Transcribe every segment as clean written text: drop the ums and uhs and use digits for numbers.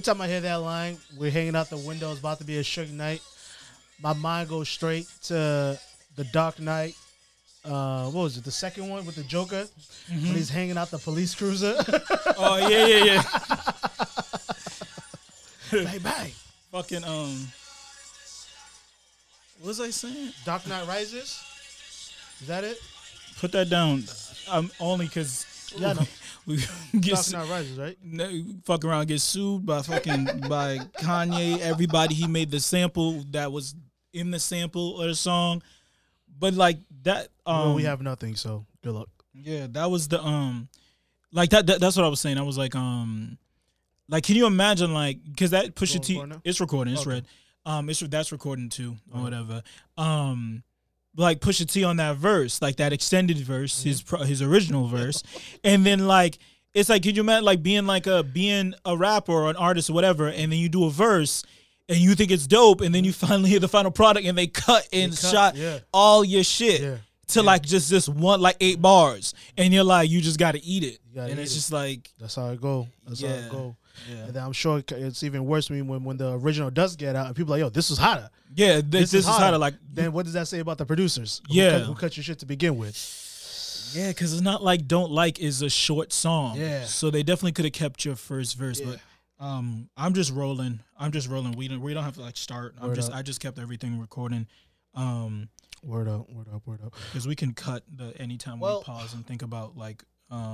Every time I hear that line, we're hanging out the window, it's about to be a Suge night. My mind goes straight to the Dark Knight. What was it? The second one with the Joker, when he's hanging out the police cruiser. Oh yeah, yeah, yeah. Bang, bang. Fucking what was I saying? Dark Knight Rises. Is that it? Put that down. I'm only because we get Dark Knight Rises, right? Fuck around, get sued by fucking by Kanye. Everybody, he made the sample that was in the sample of the song. But like that, well, we have nothing, so good luck. Yeah, that was the like that's what I was saying. I was like can you imagine like because that Pusha T, it's recording, it's okay. Red, it's that's recording too or whatever. Like Pusha T on that verse, like that extended verse, his original verse, and then like it's like can you imagine like being a rapper or an artist or whatever, and then you do a verse. And you think it's dope, and then you finally hear the final product, and they cut and shot all your shit to like just this one, like 8 bars, and you're like, you just got to eat it, and it's just like that's how it go. That's how it go. Yeah. And then I'm sure it's even worse when the original does get out, and people are like, yo, this is hotter. Yeah, this is hotter. Like, then what does that say about the producers? Who cut your shit to begin with? Yeah, because it's not like "Don't Like" is a short song. Yeah, so they definitely could have kept your first verse, but. I'm just rolling. We don't have to like start. I just kept everything recording. Word up. Because we can cut anytime we pause and think about like. Do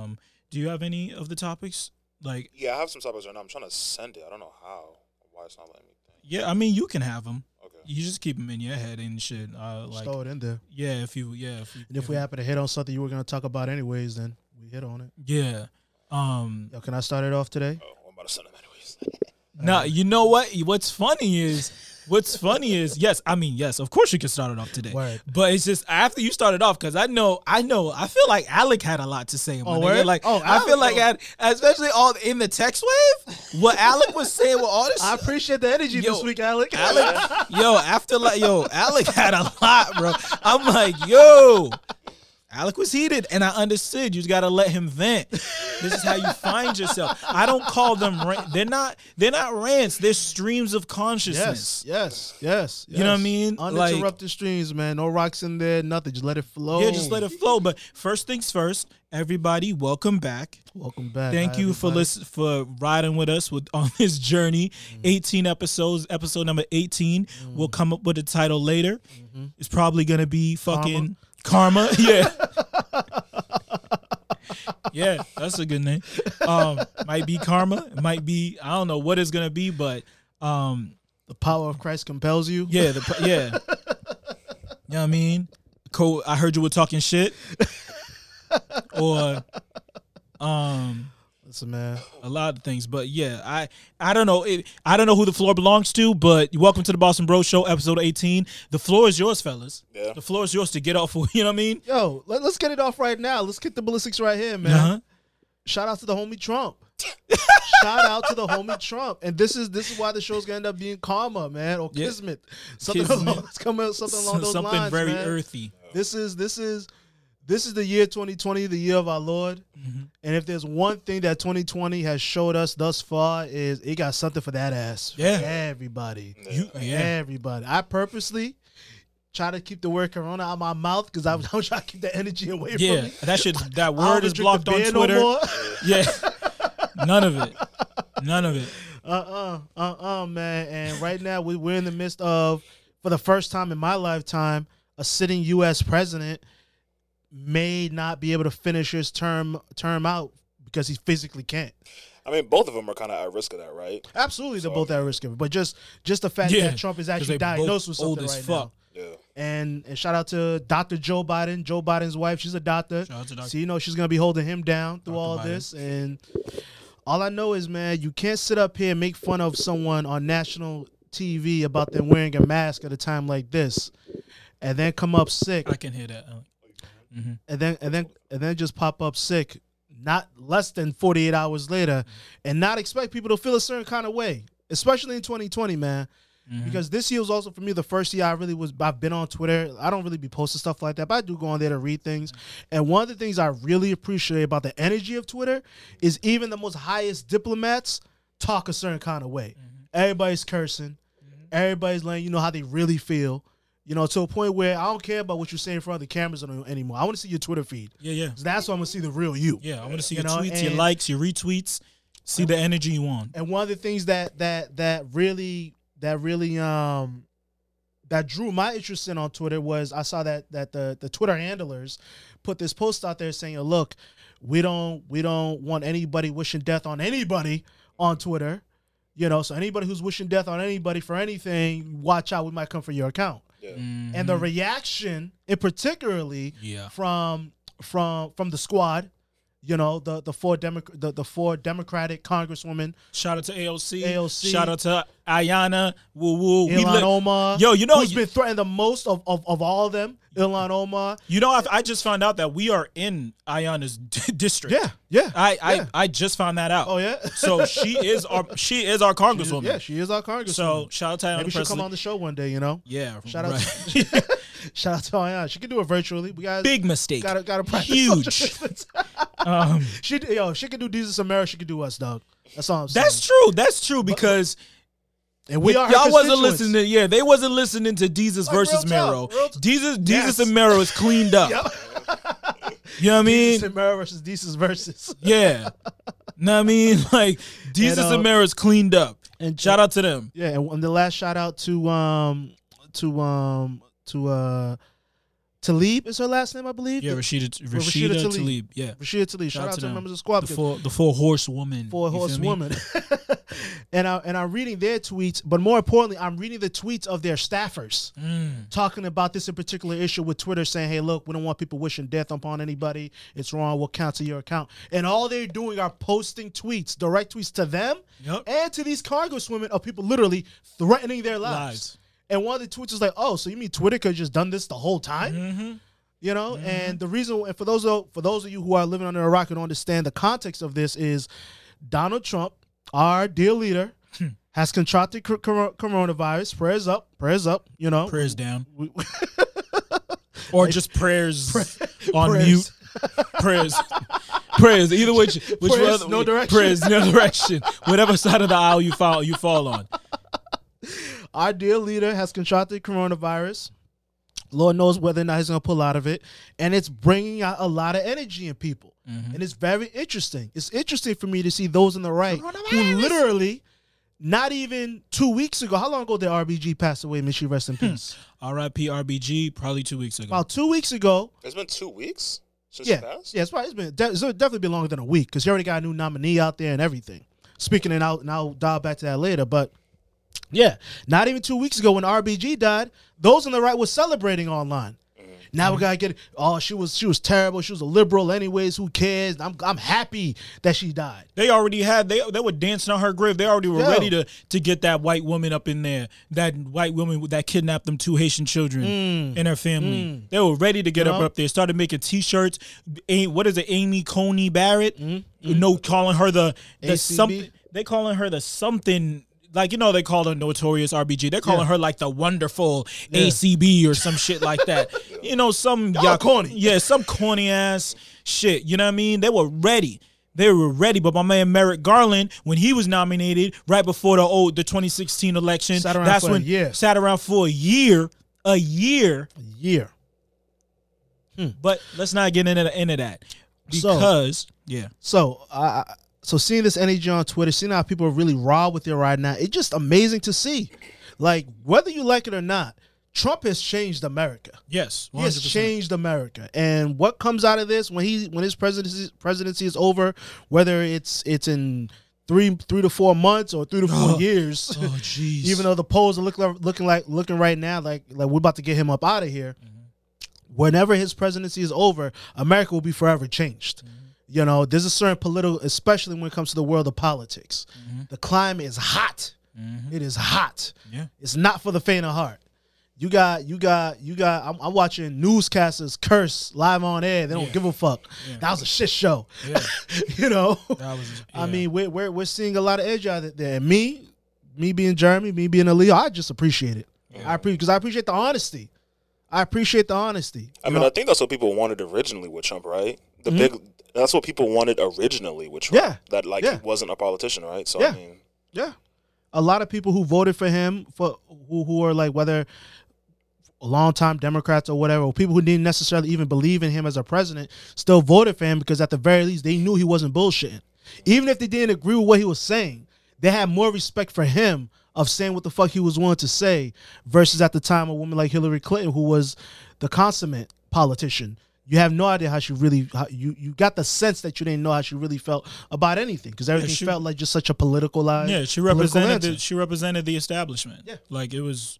you have any of the topics? Like I have some topics right now. I'm trying to send it. I don't know how. Why it's not letting me think. Yeah, I mean you can have them. Okay. You just keep them in your head and shit. Like throw it in there. Yeah, if we happen to hit on something you were gonna talk about anyways, then we hit on it. Yeah. Yo, can I start it off today? Oh, I'm about to send them anyway. Nah, you know what? What's funny is, yes, of course you can start it off today. Word. But it's just after you started off, because I know, I feel like Alec had a lot to say. Especially all in the text wave, what Alec was saying with all this. I appreciate the energy this week, Alec. Alec had a lot, bro. I'm like, yo. Alec was heated, and I understood. You just gotta let him vent. This is how you find yourself. I don't call them rants. They're not rants. They're streams of consciousness. Yes. You know what I mean? Uninterrupted streams, man. No rocks in there. Nothing. Just let it flow. Yeah, just let it flow. But first things first, everybody, welcome back. Thank you everybody. for riding with us on this journey. 18 episodes. Episode number 18. We'll come up with a title later. It's probably gonna be fucking. Karma, yeah. Yeah, that's a good name. Might be Karma. It might be, I don't know what it's going to be, but. The power of Christ compels you. Yeah, you know what I mean? Cool. I heard you were talking shit. Or. Listen, man. A lot of things, but yeah, I don't know. I don't know who the floor belongs to, but welcome to the Boston Bro Show, episode 18. The floor is yours, fellas. Yeah. The floor is yours to get off. You know what I mean? Yo, let's get it off right now. Let's get the ballistics right here, man. Uh-huh. Shout out to the homie Trump. Shout out to the homie Trump, and this is why the show's gonna end up being Karma, man, or Kismet. Something along those lines. Something very earthy. This is the year 2020, the year of our Lord. And if there's one thing that 2020 has showed us thus far is it got something for that ass. Yeah. Everybody. Everybody. I purposely try to keep the word corona out of my mouth because I was trying to keep that energy away from me. That word is blocked on Twitter. No yeah. None of it. Man. And right now we're in the midst of, for the first time in my lifetime, a sitting U.S. president may not be able to finish his term out because he physically can't. I mean, both of them are kind of at risk of that, right? Absolutely, they're both at risk of it. But just the fact that Trump is actually diagnosed with something right now. Yeah. And shout out to Dr. Joe Biden. Joe Biden's wife, she's a doctor. Shout out to Dr. So, she's going to be holding him down through all this. And all I know is, man, you can't sit up here and make fun of someone on national TV about them wearing a mask at a time like this and then come up sick. I can hear that, And then just pop up sick, not less than 48 hours later, and not expect people to feel a certain kind of way, especially in 2020, man. Because this year was also for me the first year I've been on Twitter. I don't really be posting stuff like that, but I do go on there to read things. And one of the things I really appreciate about the energy of Twitter is even the most highest diplomats talk a certain kind of way. Mm-hmm. Everybody's cursing. Mm-hmm. Everybody's letting you know how they really feel. You know, to a point where I don't care about what you're saying in front of the cameras anymore. I want to see your Twitter feed. Yeah, yeah. That's why I'm going to see the real you. Yeah, I want to see your tweets, your likes, your retweets. See the energy you want. And one of the things that really drew my interest in on Twitter was I saw that the Twitter handlers put this post out there saying, look, we don't want anybody wishing death on anybody on Twitter. You know, so anybody who's wishing death on anybody for anything, watch out, we might come for your account. Yeah. Mm-hmm. And the reaction, in particularly from the squad, you know, the four Democratic congresswomen. Shout out to AOC. Shout out to Ayanna. Woo. Ilhan Omar. Yo, you know who's been threatened the most of all of them? Ilhan Omar. You know, I just found out that we are in Ayanna's district. Yeah, yeah. I just found that out. Oh yeah. So she is our congresswoman. She is our congresswoman. So shout out to Ayanna. Maybe she'll come on the show one day. You know. Yeah. Shout out to Ayanna. She can do it virtually. We got big mistake. Got to practice. Huge. She can do Jesus and Mary. She can do us, dog. That's all I'm saying. That's true because. And y'all wasn't listening. Yeah, they wasn't listening to Jesus versus Mero. Jesus and Mero is cleaned up. You know what I mean? Jesus and Mero versus Jesus versus. Yeah. Know what I mean? Like Jesus and Mero is cleaned up. And shout out to them. Yeah, and the last shout out to Tlaib is her last name, I believe. Yeah, Rashida Tlaib. Yeah, Rashida Tlaib. Shout out to the members of the squad. The four horsewoman. Four horsewoman. And I'm reading their tweets, but more importantly, I'm reading the tweets of their staffers talking about this in particular issue with Twitter, saying, "Hey, look, we don't want people wishing death upon anybody. It's wrong. We'll cancel your account." And all they're doing are posting tweets, direct tweets to them and to these congresswomen of people literally threatening their lives. And one of the tweets was like, "Oh, so you mean Twitter could have just done this the whole time?" Mm-hmm. You know. Mm-hmm. And the reason, and for those of you who are living under a rock and understand the context of this, is Donald Trump, our dear leader, has contracted coronavirus. Prayers up. You know, prayers down, or like, just prayers on mute. Prayers. Either way, no direction. Whatever side of the aisle you fall on. Our dear leader has contracted coronavirus. Lord knows whether or not he's going to pull out of it. And it's bringing out a lot of energy in people. Mm-hmm. And it's very interesting. It's interesting for me to see those in the right who literally, not even 2 weeks ago, how long ago did RBG pass away? May she rest in peace. R.I.P. RBG, probably 2 weeks ago. About 2 weeks ago. It's been 2 weeks since she passed? Yeah, it's definitely been longer than a week because you already got a new nominee out there and everything. Speaking of, and I'll dial back to that later, but... yeah, not even 2 weeks ago when RBG died, those on the right were celebrating online. Now we gotta get, oh, she was terrible. She was a liberal, anyways. Who cares? I'm happy that she died. They already had they were dancing on her grave. They already were ready to get that white woman up in there. That white woman that kidnapped them two Haitian children and her family. They were ready to get up there. Started making T-shirts. What is it, Amy Coney Barrett? No, calling her the something. They calling her the something. Like, you know, they call her Notorious RBG. They're calling her, like, the wonderful ACB or some shit like that. You know, corny. Yeah, some corny-ass shit. You know what I mean? They were ready. But my man Merrick Garland, when he was nominated right before the 2016 election, sat around for a year. But let's not get into that. Because, So seeing this energy on Twitter, seeing how people are really raw with it right now, it's just amazing to see. Like, whether you like it or not, Trump has changed America. Yes, 100%. He has changed America. And what comes out of this when his presidency is over, whether it's in three to 4 months or 3 to 4 years, even though the polls are looking right now like we're about to get him up out of here. Mm-hmm. Whenever his presidency is over, America will be forever changed. Mm-hmm. You know, there's a certain political, especially when it comes to the world of politics. Mm-hmm. The climate is hot. Mm-hmm. It is hot. Yeah. It's not for the faint of heart. You got. I'm watching newscasters curse live on air. They don't give a fuck. Yeah. That was a shit show. Yeah. You know. That was. Yeah. I mean, we're seeing a lot of edge out there. And me being Jeremy, me being Aaliyah, I just appreciate it. Yeah. I appreciate the honesty. I mean, I think that's what people wanted originally with Trump, right? That's what people wanted originally with Trump. That he wasn't a politician, right? So I mean, Yeah. A lot of people who voted for him, for who are like whether longtime Democrats or whatever, or people who didn't necessarily even believe in him as a president, still voted for him because at the very least they knew he wasn't bullshitting. Even if they didn't agree with what he was saying, they had more respect for him of saying what the fuck he was willing to say versus at the time a woman like Hillary Clinton who was the consummate politician. You have no idea how she really, you got the sense that you didn't know how she really felt about anything because everything felt like just such a politicalized. Yeah, she represented the establishment. Yeah. Like it was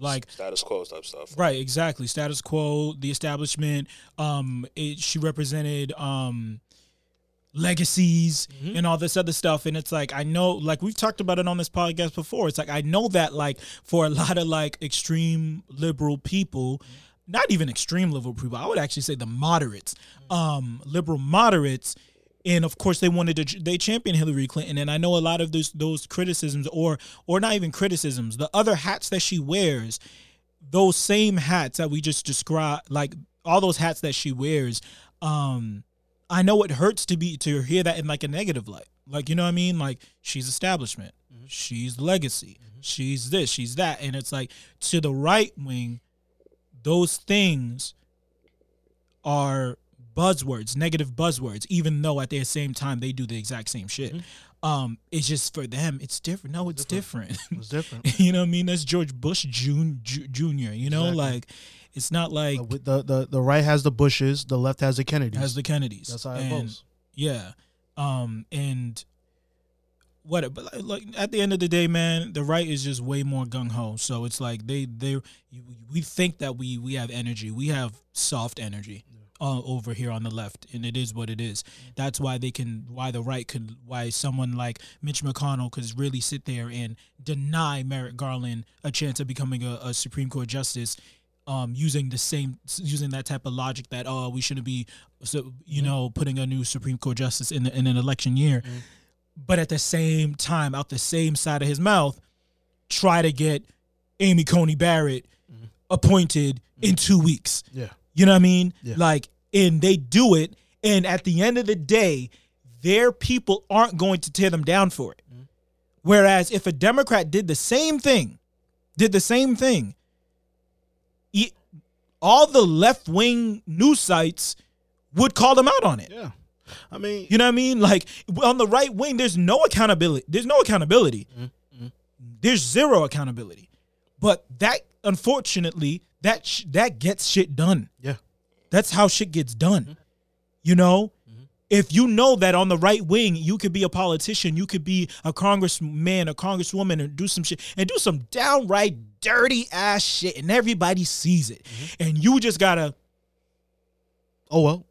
like status quo type stuff. Right, exactly. Status quo, the establishment. She represented legacies and all this other stuff. And it's like, I know, like we've talked about it on this podcast before. It's like, I know that like for a lot of like extreme liberal people, not even extreme liberal people, I would actually say the moderates, liberal moderates. And of course they wanted to, they championed Hillary Clinton. And I know a lot of those criticisms or not even criticisms, the other hats that she wears, those same hats that we just described, like all those hats that she wears, I know it hurts to hear that in like a negative light. Like, you know what I mean? Like she's establishment, she's legacy, she's this, she's that. And it's like to the right wing, those things are buzzwords, negative buzzwords, even though at the same time they do the exact same shit. It's just for them, it's different. No, it's different. It's different. You know what I mean? That's George Bush Jr., you know, exactly. Like it's not like the right has the Bushes, the left has the Kennedys. That's how it goes. Yeah. And what, but like at the end of the day, man, the right is just way more gung ho. So it's like we think that we have energy, we have soft energy over here on the left, and it is what it is. That's why why someone like Mitch McConnell could really sit there and deny Merrick Garland a chance of becoming a Supreme Court justice, using that type of logic that we shouldn't be, so you know, putting a new Supreme Court justice in an election year. But at the same time, out the same side of his mouth, try to get Amy Coney Barrett appointed in 2 weeks. Yeah. You know what I mean? Yeah. Like, and they do it, and at the end of the day, their people aren't going to tear them down for it. Whereas if a Democrat did the same thing, all the left-wing news sites would call them out on it. Yeah. I mean, you know what I mean? Like on the right wing, there's no accountability. There's zero accountability. But that, unfortunately, that gets shit done. Yeah. That's how shit gets done. You know, if you know that on the right wing, you could be a politician, you could be a congressman, a congresswoman, and do some shit and do some downright dirty ass shit. And everybody sees it. And you just gotta, oh well.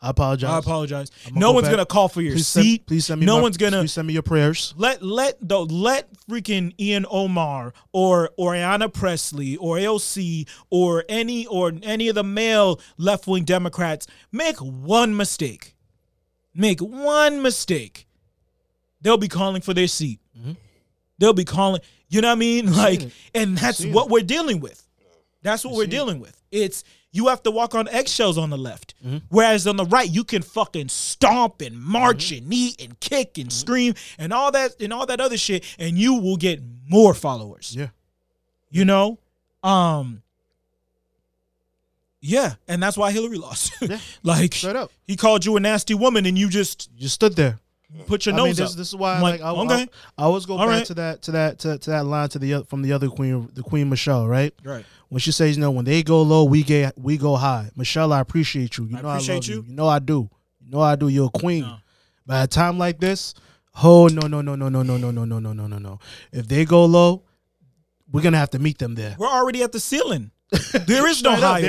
I apologize. No one's going to call for your seat. Please send me your prayers. Let freaking Ilhan Omar or Ayanna Pressley or AOC or any of the male left-wing Democrats make one mistake. They'll be calling for their seat. They'll be calling, you know what I mean? Like, and that's what we're dealing with. It's you have to walk on eggshells on the left. Whereas on the right, you can fucking stomp and march and eat and kick and scream and all that other shit, and you will get more followers. Yeah. You know? Yeah, and that's why Hillary lost. Yeah. Like, straight up. He called you a nasty woman and you just stood there. Put your nose up. This is why I always go back to that line from the other queen, the Queen Michelle, right? Right. When she says, you know, when they go low, we go high. Michelle, I appreciate you. You know I love you. You know I do. You're a queen. No. But at a time like this, no. If they go low, we're gonna have to meet them there. We're already at the ceiling. There is no higher.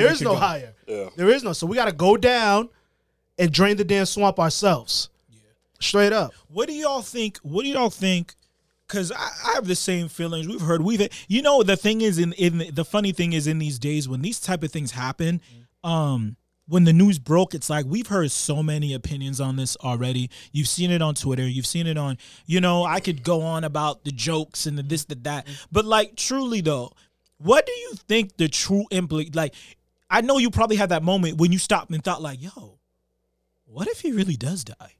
Yeah. There is no. So we gotta go down and drain the damn swamp ourselves. Straight up. What do y'all think? Because I have the same feelings. You know, the thing is, the funny thing is, in these days when these type of things happen, when the news broke, it's like we've heard so many opinions on this already. You've seen it on Twitter. You've seen it on, you know, I could go on about the jokes and the this, the that. But like, truly though, what do you think the true like? I know you probably had that moment when you stopped and thought like, yo, what if he really does die?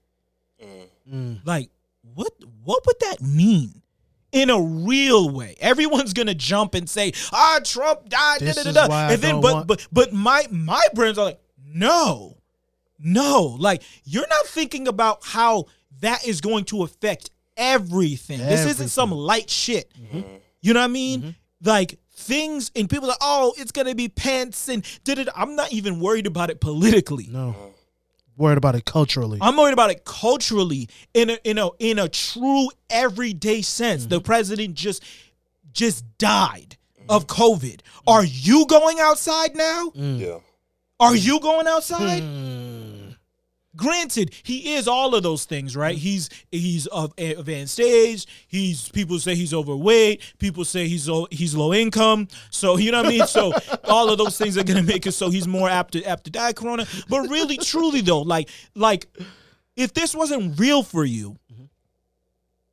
Like, What would that mean in a real way? Everyone's gonna jump and say, Trump died, da, da, da, da. And then but my brains are like, no, like you're not thinking about how that is going to affect everything. This isn't some light shit. Mm-hmm. You know what I mean? Mm-hmm. Like things, and people are like, oh, it's gonna be Pence and did it. I'm not even worried about it politically. No. Worried about it culturally. I'm worried about it culturally in a true everyday sense. Mm-hmm. The president just died of COVID. Mm-hmm. Are you going outside now? Mm. Yeah. Are you going outside? Mm. Granted, he is all of those things, right? Mm-hmm. He's of advanced age. People say he's overweight. People say he's low income. So you know what I mean. So all of those things are gonna make it so he's more apt to die corona. But really, truly though, like if this wasn't real for you, mm-hmm.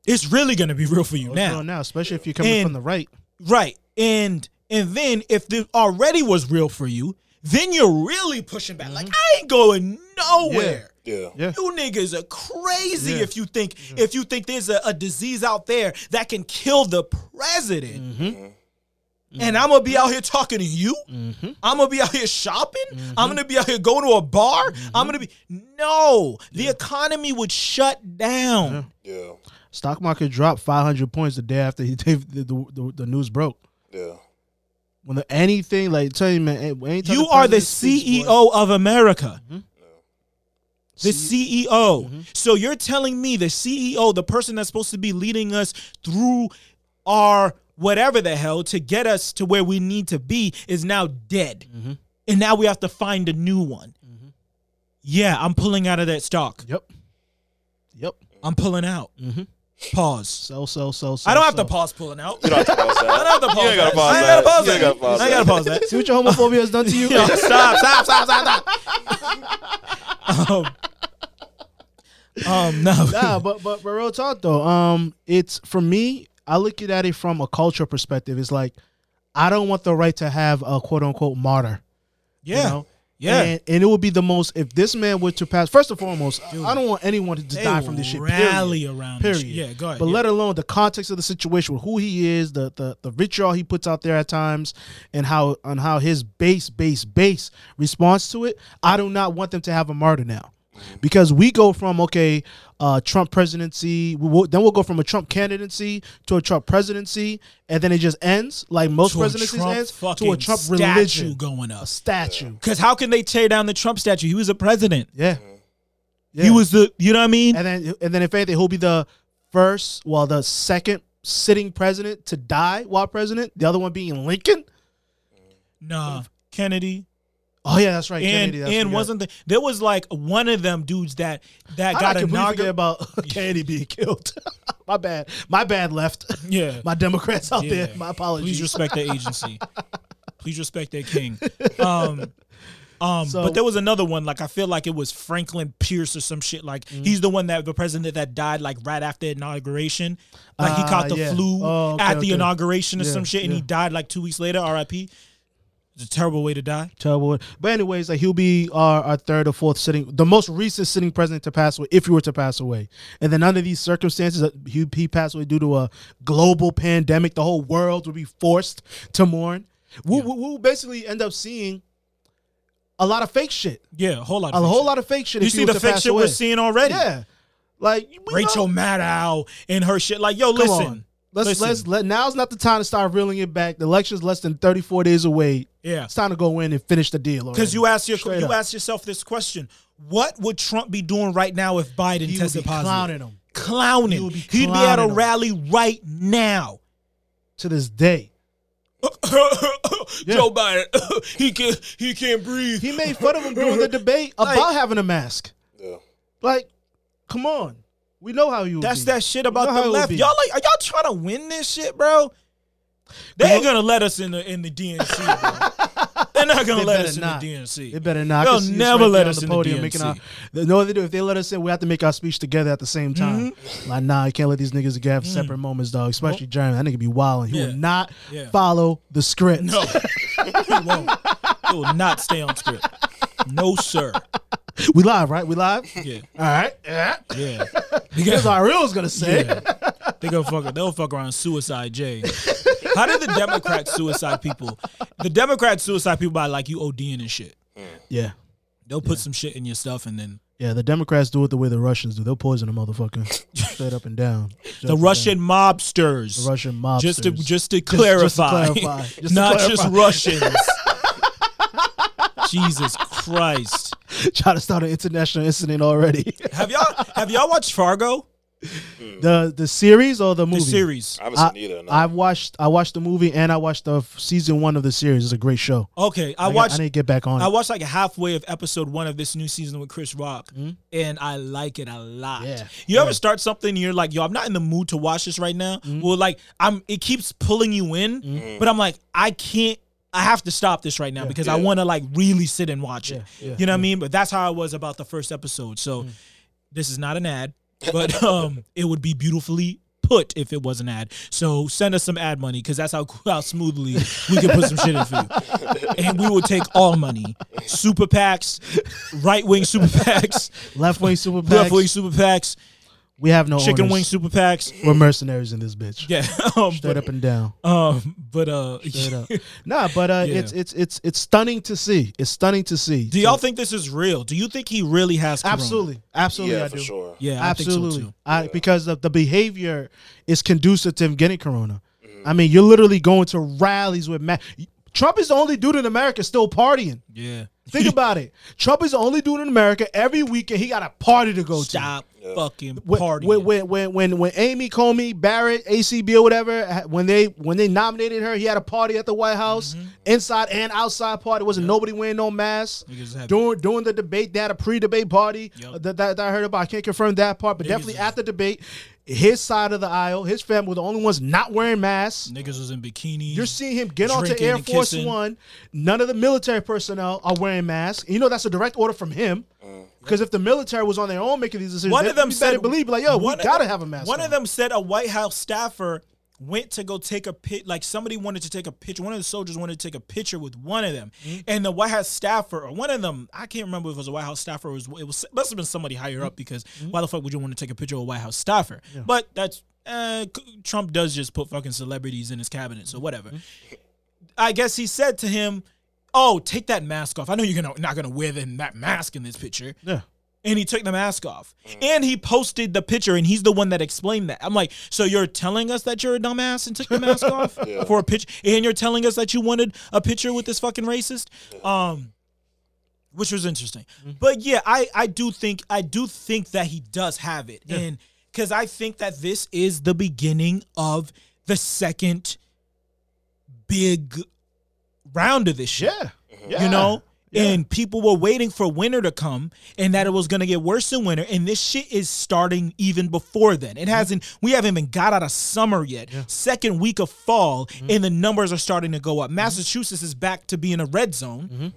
it's really gonna be real for you now, especially if you're coming from the right. Right, and then if this already was real for you. Then you're really pushing back. Mm-hmm. Like, I ain't going nowhere. Yeah. You niggas are crazy if you think there's a disease out there that can kill the president. Mm-hmm. Mm-hmm. And I'm going to be out here talking to you. Mm-hmm. I'm going to be out here shopping. Mm-hmm. I'm going to be out here going to a bar. Mm-hmm. I'm going to be... No. Yeah. The economy would shut down. Yeah. Stock market dropped 500 points the day after the news broke. Yeah. When anything like tell you, man, you are the CEO of America. Mm-hmm. The CEO. Mm-hmm. So you're telling me the CEO, the person that's supposed to be leading us through our whatever the hell to get us to where we need to be, is now dead. Mm-hmm. And now we have to find a new one. Mm-hmm. Yeah, I'm pulling out of that stock. Yep. I'm pulling out. Mm-hmm. Pause. So. I don't have to pause pulling out. You don't have to pause that. I don't have to pause that. I ain't got to pause that. See what your homophobia has done to you? Yo, stop. But real talk though. It's for me, I look at it from a cultural perspective. It's like, I don't want the right to have a quote unquote martyr. Yeah. You know? Yeah, and it would be the most if this man were to pass. First and foremost, I don't want anyone to die from this shit. Rally around this shit. Yeah, go ahead. But let alone the context of the situation with who he is, the vitriol he puts out there at times, and how his base response to it. I do not want them to have a martyr now, because we go from Trump presidency, then we'll go from a Trump candidacy to a Trump presidency, and then it just ends like most presidencies ends to a Trump religion going up. A statue. Because how can they tear down the Trump statue? He was a president. Yeah. He was the, you know what I mean? And then if anything, he'll be the second sitting president to die while president. The other one being Lincoln. Nah, Kennedy. Oh yeah, that's right. Kennedy, there was like one of them dudes that got inaugurated about Kennedy being killed. My bad. Left. Yeah. My Democrats out there. My apologies. Please respect their agency. Please respect their king. But there was another one. Like I feel like it was Franklin Pierce or some shit. Like he's the one the president that died like right after inauguration. Like he caught the flu at the inauguration or some shit, and he died like 2 weeks later. R.I.P. It's a terrible way to die. But anyways, like he'll be our third or fourth the most recent sitting president to pass away, if he were to pass away. And then under these circumstances, he passed away due to a global pandemic. The whole world would be forced to mourn. We'll basically end up seeing a lot of fake shit. Yeah, a whole lot of fake shit. You see the fake shit we're seeing already. Yeah, like Rachel Maddow and her shit. Like, yo, listen. Now's not the time to start reeling it back. The election's less than 34 days away. Yeah. It's time to go in and finish the deal. Because you ask yourself this question. What would Trump be doing right now if Biden tested positive? Clowning him. He'd be at a rally right now. To this day. Joe Biden. He can't breathe. He made fun of him during the debate about having a mask. Yeah. Like, come on. We know how you. That's that shit about the left. Y'all like, are y'all trying to win this shit, bro? They ain't gonna let us in the DNC, bro. They're not gonna let us in the DNC. They better not. They'll never let us in the DNC. No, they do. If they let us in, we have to make our speech together at the same time. Mm-hmm. Like, nah, you can't let these niggas have separate moments, dog. Especially Jeremy. That nigga be wilding. He will not follow the script. No, he won't. He will not stay on script. No, sir. We live, right? We live? Yeah. All right. Yeah. Yeah. Because Ariel was going to say. Yeah. They'll fuck around suicide Jay. How did the Democrats suicide people? The Democrats suicide people by, like, you ODing and shit. Yeah. They'll put some shit in your stuff and then. Yeah, the Democrats do it the way the Russians do. They'll poison a motherfucker straight up and down. The Russian mobsters. The Russian mobsters. Just to clarify. Just to clarify. Russians. Jesus Christ. Trying to start an international incident already. Have y'all watched Fargo? The series or the movie? The series. I haven't seen either. No. I watched the movie and I watched the season 1 of the series. It's a great show. Okay, I need to get back on it. I watched like halfway of episode 1 of this new season with Chris Rock, and I like it a lot. Yeah. You ever start something and you're like, yo, I'm not in the mood to watch this right now. Well, like it keeps pulling you in, but I'm like, I have to stop this right now because I want to like really sit and watch it. Yeah. You know what I mean? But that's how I was about the first episode. So this is not an ad. But it would be beautifully put if it was an ad. So send us some ad money because that's how smoothly we can put some shit in for you. And we will take all money. Super PACs, right-wing super PACs. Left-wing super PACs. Left-wing super PACs. We have no chicken owners. Wing super PACs. We're mercenaries in this bitch. Yeah. Straight up and down. Straight up. Nah, but it's stunning to see. It's stunning to see. Do y'all think this is real? Do you think he really has corona? Absolutely. Absolutely, yeah, I do. For sure. Yeah, absolutely. I think so too. Because the behavior is conducive to him getting corona. Mm-hmm. I mean, you're literally going to rallies with Trump is the only dude in America still partying. Yeah. Think about it. Trump is the only dude in America. Every weekend, he got a party to go to. Stop fucking partying. When Amy Coney Barrett, ACB or whatever, when they nominated her, he had a party at the White House, inside and outside party. Wasn't nobody wearing no mask. During the debate, they had a pre-debate party that I heard about. I can't confirm that part, but definitely after debate, his side of the aisle, his family were the only ones not wearing masks. Niggas was in bikinis. You're seeing him get onto Air Force One. None of the military personnel are wearing masks. You know that's a direct order from him. Because if the military was on their own making these decisions, we gotta have a mask. One of them said a White House staffer went to go take a picture. Like somebody wanted to take a picture. One of the soldiers wanted to take a picture with one of them, and the White House staffer or one of them, I can't remember if it was a White House staffer. It must have been somebody higher up because why the fuck would you want to take a picture of a White House staffer? Yeah. But that's Trump does just put fucking celebrities in his cabinet, so whatever. I guess he said to him, oh, take that mask off. I know you're not going to wear that mask in this picture. Yeah. And he took the mask off. And he posted the picture, and he's the one that explained that. I'm like, so you're telling us that you're a dumbass and took the mask off for a picture? And you're telling us that you wanted a picture with this fucking racist? Which was interesting. But, yeah, I do think that he does have it. And because I think that this is the beginning of the second big round of this shit, you know, and people were waiting for winter to come and that it was going to get worse in winter, and this shit is starting even before then. It hasn't, we haven't even got out of summer yet. Second week of fall, and the numbers are starting to go up. Massachusetts is back to being a red zone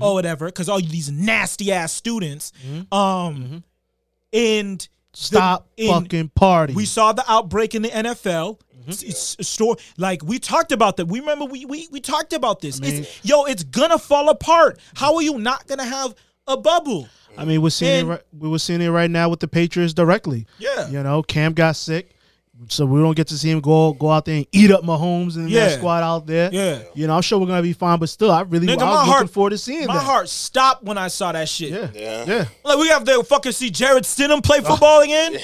or whatever, because all these nasty ass students and fucking party. We saw the outbreak in the NFL. Store, like we talked about that. We remember we talked about this. I mean, it's gonna fall apart. How are you not gonna have a bubble? I mean, we're seeing it right now with the Patriots directly. Yeah, you know, Cam got sick, so we don't get to see him go out there and eat up Mahomes and that squad out there. Yeah, you know, I'm sure we're gonna be fine, but still, I was looking forward to seeing that. My heart stopped when I saw that shit. Yeah. Like we have to fucking see Jarrett Stidham play football again.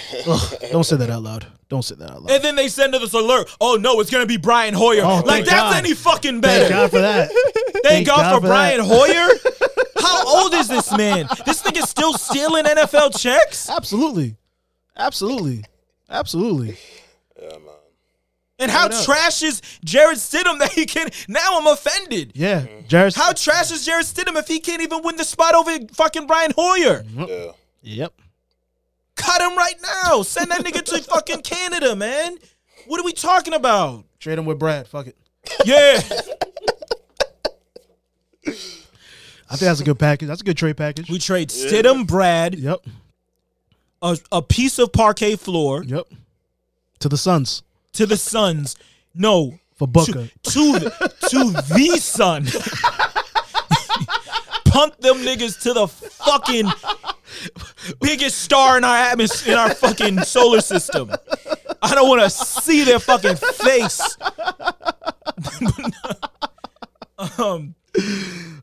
Don't say that out loud. Don't say that out loud. And then they send us alert. Oh, no, it's going to be Brian Hoyer. Oh, like, that's any fucking better. Thank God for that. Thank God for Brian Hoyer? How old is this man? This nigga's still stealing NFL checks? Absolutely. Yeah, man. And how trash is Jarrett Stidham that he can? Now I'm offended. Yeah. Jarrett. How trash is Jarrett Stidham if he can't even win the spot over fucking Brian Hoyer? Yeah. Yep. Cut him right now. Send that nigga to fucking Canada, man. What are we talking about? Trade him with Brad. Fuck it. Yeah. I think that's a good package. That's a good trade package. We trade Stidham, Brad. Yep. A piece of parquet floor. Yep. To the Suns. No. For Booker. To the Sun. Punt them niggas to the fucking biggest star in our atmosphere, in our fucking solar system. I don't want to see their fucking face.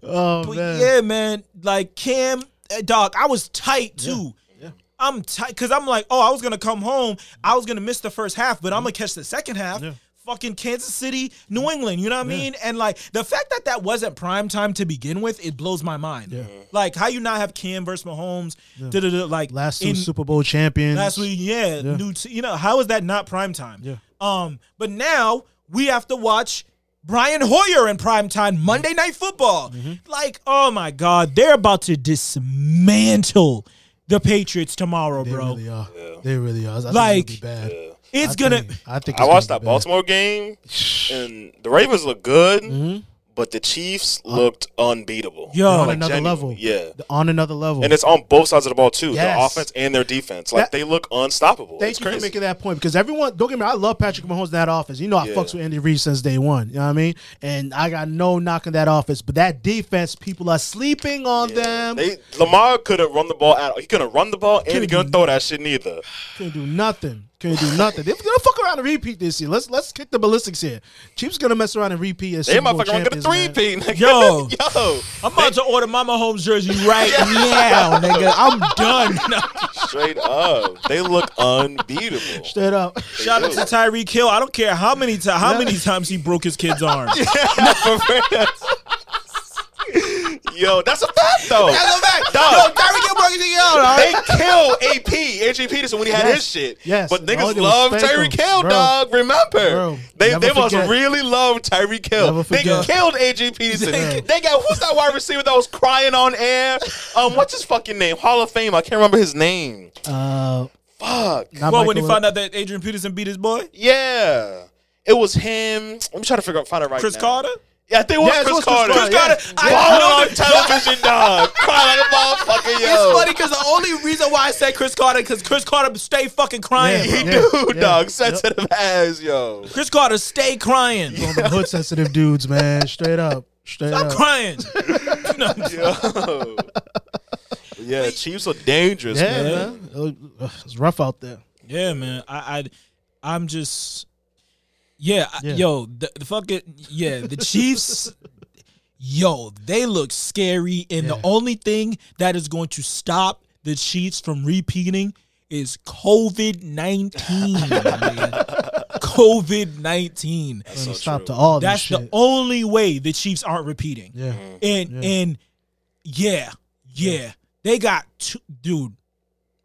Yeah, man. Like Cam, dog, I was tight too. Yeah. I'm tight because I'm like, oh, I was gonna come home. I was gonna miss the first half, but I'm gonna catch the second half. Yeah. Fucking Kansas City, New England, you know what I mean? And like the fact that that wasn't prime time to begin with, it blows my mind. Yeah. Like how you not have Cam versus Mahomes, like last two Super Bowl champions. Last week, you know, how is that not prime time? Yeah. But now we have to watch Brian Hoyer in primetime Monday Night Football. Mm-hmm. Like, oh my God, they're about to dismantle the Patriots tomorrow, bro. They really are. Yeah. They really are. Like, bad. Yeah. It's gonna. I watched that Baltimore game, and the Ravens look good, but the Chiefs looked unbeatable. Yo, on another level. Yeah, on another level, and it's on both sides of the ball too. Yes. The offense and their defense. Like they look unstoppable. Thank you for making that point because everyone. Don't get me wrong. I love Patrick Mahomes in that offense. You know I fucks with Andy Reid since day one. You know what I mean? And I got no knock on that offense, but that defense, people are sleeping on them. Lamar couldn't run the ball at all. He couldn't run the ball, and he couldn't throw that shit neither. Couldn't do nothing. Can't do nothing. They're gonna fuck around and repeat this year. Let's kick the ballistics here. Chiefs gonna mess around and repeat. As they might fuck around and get a 3-peat, nigga. Yo, I'm about to order Mama Holmes jersey right now, nigga. I'm done. Straight up, they look unbeatable. Straight up. Shout out to Tyreek Hill. I don't care how many times he broke his kid's arm. Yo, that's a fact, though. That's a fact. Yo, Tyreek Hill broke his arm. They killed AP, Adrian Peterson, when he had his shit. Yes. But niggas love Tyreek Hill, dog. Remember. Bro. They must really love Tyreek Hill. They killed Adrian Peterson. They got, who's that wide receiver that was crying on air? What's his fucking name? Hall of Fame. I can't remember his name. Fuck. Well, when he found out that Adrian Peterson beat his boy? Yeah. It was him. Let me try to find it right now. Cris Carter? Yeah, they want Chris Carter. Chris Carter, I know television dog, crying like a motherfucker. Yo, it's funny because the only reason why I said Chris Carter because Chris Carter stay fucking crying. Dog, sensitive ass, yo. Chris Carter stay crying. One of the hood sensitive dudes, man. Straight up, Stop crying. Yo. Yeah, Chiefs are dangerous, man. It's rough out there. Yeah, man. I'm just. Yeah, yo, the fucking, the Chiefs, yo, they look scary. And the only thing that is going to stop the Chiefs from repeating is COVID-19, man. COVID-19. That's so stop to all this shit. That's the only way the Chiefs aren't repeating. Yeah. And they got, dude.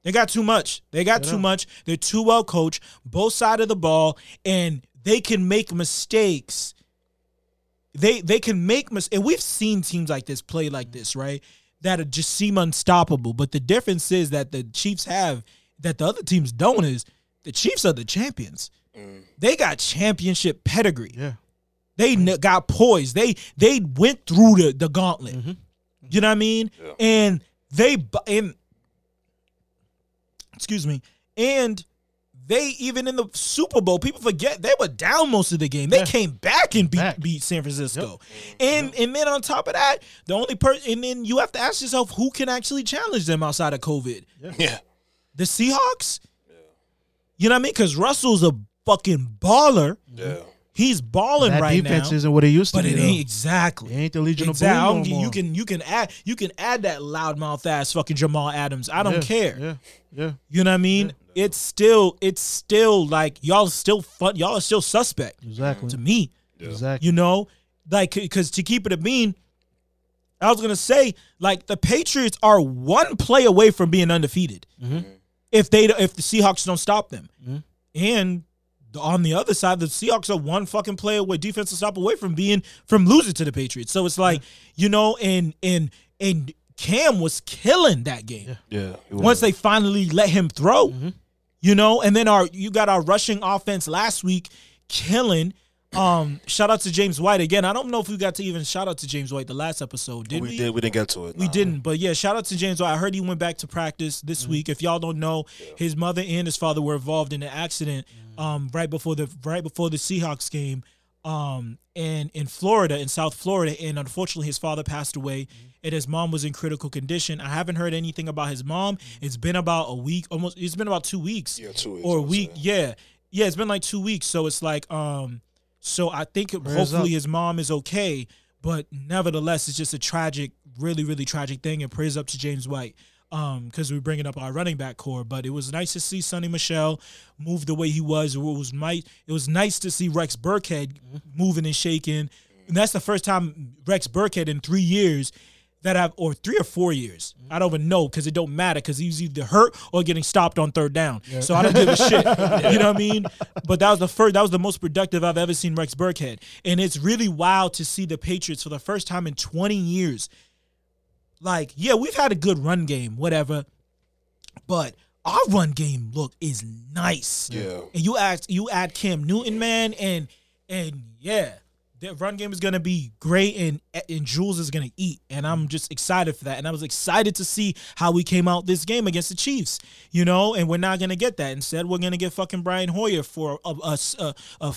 They got too much. They're too well coached, both sides of the ball, and they can make mistakes. They can make mistakes. And we've seen teams like this play like this, right? That just seem unstoppable. But the difference is that the Chiefs have, that the other teams don't, is the Chiefs are the champions. They got championship pedigree. Yeah. They got poise. They went through the gauntlet. You know what I mean? Yeah. And they, even in the Super Bowl, people forget they were down most of the game. They came back and beat San Francisco. And then on top of that, the only person, and then you have to ask yourself, who can actually challenge them outside of COVID? Yeah. The Seahawks? Yeah. You know what I mean? Because Russell's a fucking baller. Yeah. He's balling right now. That defense isn't what it used to be. But it ain't exactly. It ain't the Legion of Boom no more. You can add that loudmouth ass fucking Jamal Adams. I don't care. Yeah. You know what I mean? Yeah. It's still like y'all still fun. Y'all are still suspect. Exactly. To me. Yeah. Exactly. You know, like because to keep it a bean, I was gonna say like the Patriots are one play away from being undefeated if the Seahawks don't stop them and. On the other side, the Seahawks are one fucking player with defensive stop away from losing to the Patriots. So it's like, you know, and Cam was killing that game. Yeah. Once they finally let him throw, you know, and then you got our rushing offense last week killing. Shout out to James White again. I don't know if we got to even shout out to James White the last episode. Did we? We didn't get to it. We didn't. But yeah, shout out to James White. I heard he went back to practice this week. If y'all don't know, his mother and his father were involved in an accident right before the Seahawks game. in Florida, in South Florida, and unfortunately his father passed away, and his mom was in critical condition. I haven't heard anything about his mom. It's been about a week, almost. It's been about 2 weeks, or a week, yeah. It's been like 2 weeks, so it's like, so I think hopefully his mom is okay, but nevertheless, it's just a tragic, really, really tragic thing. And prayers up to James White. Because we're bringing up our running back core, but it was nice to see Sonny Michel move the way he was. It was nice to see Rex Burkhead moving and shaking. And that's the first time Rex Burkhead in 3 years that I've, or 3 or 4 years, I don't even know, because it don't matter, because he's either hurt or getting stopped on third down. Yeah. So I don't give a shit. You know what I mean? But that was the first. That was the most productive I've ever seen Rex Burkhead, and it's really wild to see the Patriots for the first time in 20 years. Like, yeah, we've had a good run game, whatever, but our run game is nice. Yeah, and you add Cam Newton, man, and yeah, the run game is gonna be great, and Jules is gonna eat, and I'm just excited for that. And I was excited to see how we came out this game against the Chiefs, you know. And we're not gonna get that. Instead, we're gonna get fucking Brian Hoyer for a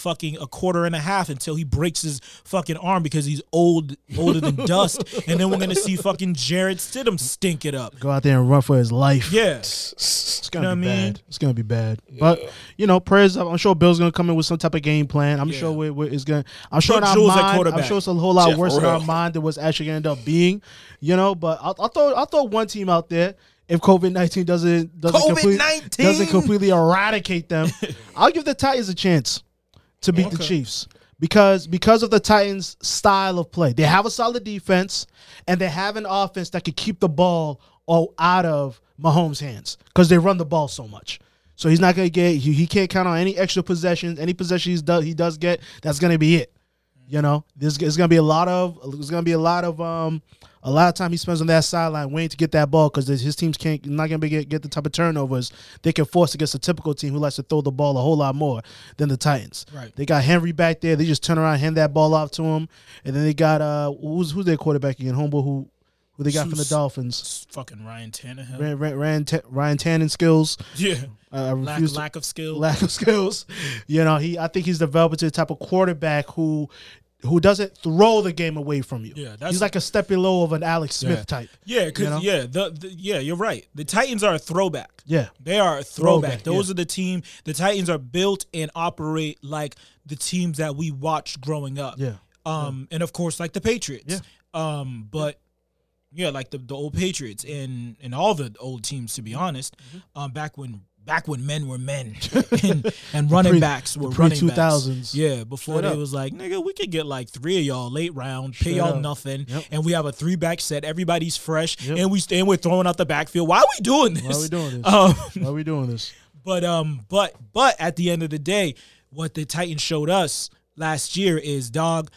quarter and a half until he breaks his fucking arm because he's older than dust. And then we're gonna see fucking Jarrett Stidham stink it up, go out there and run for his life. Yeah, it's gonna be bad. It's gonna be bad. Yeah. But you know, prayers up. I'm sure Bill's gonna come in with some type of game plan. I'm sure it's gonna. I'm sure not. Mind, I'm sure it's a whole lot worse in our mind than what's actually going to end up being, you know. But I'll throw one team out there. If COVID-19 doesn't completely eradicate them, I'll give the Titans a chance to beat the Chiefs because of the Titans' style of play. They have a solid defense, and they have an offense that could keep the ball out of Mahomes' hands because they run the ball so much. So he's not going to get he can't count on any extra possessions. Any possession he does get, that's going to be it. You know, there's gonna be a lot of time he spends on that sideline waiting to get that ball because his teams not gonna get the type of turnovers they can force against a typical team who likes to throw the ball a whole lot more than the Titans. Right. They got Henry back there. They just turn around, hand that ball off to him, and then they got who's their quarterback again? Homeboy who they got from the Dolphins? Fucking Ryan Tannehill. Ryan Tannen skills. Yeah. Lack of skills. You know, I think he's developed to the type of quarterback who doesn't throw the game away from you. Yeah, he's like a step below of an Alex Smith type. Yeah, because you're right. The Titans are a throwback. Yeah, they are a throwback. Those are the team. The Titans are built and operate like the teams that we watched growing up. Yeah, and of course like the Patriots. Yeah, but. Yeah, like the old Patriots and all the old teams, to be honest, back when men were men and running backs were running backs. Pre-2000s. Yeah, before they was like, nigga, we could get like three of y'all late round, pay y'all nothing, and we have a three-back set, everybody's fresh, and we're throwing out the backfield. Why are we doing this? But at the end of the day, what the Titans showed us last year is, dog,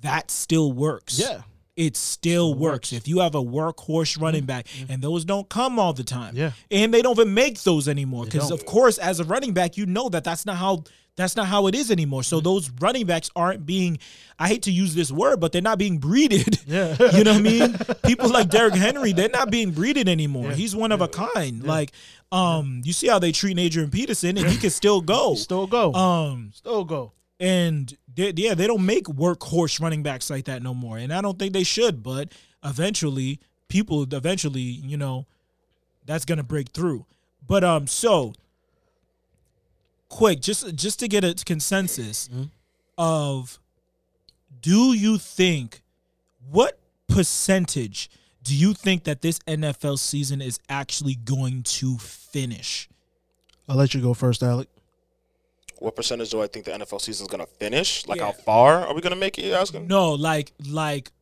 that still works. Yeah. It still works. If you have a workhorse running back, and those don't come all the time, and they don't even make those anymore, because of course, as a running back, you know that's not how it is anymore. So those running backs aren't being, I hate to use this word, but they're not being breeded. Yeah. You know what I mean? People like Derrick Henry, they're not being breeded anymore. Yeah. He's one of a kind. Yeah. Like, you see how they treat Adrian Peterson, and he can still go. And they don't make workhorse running backs like that no more. And I don't think they should, but eventually, you know, that's going to break through. But so quick, just to get a consensus of, do you think, what percentage do you think that this NFL season is actually going to finish? I'll let you go first, Alec. What percentage do I think the NFL season is going to finish? Like, how far are we going to make it? You're asking? No, like,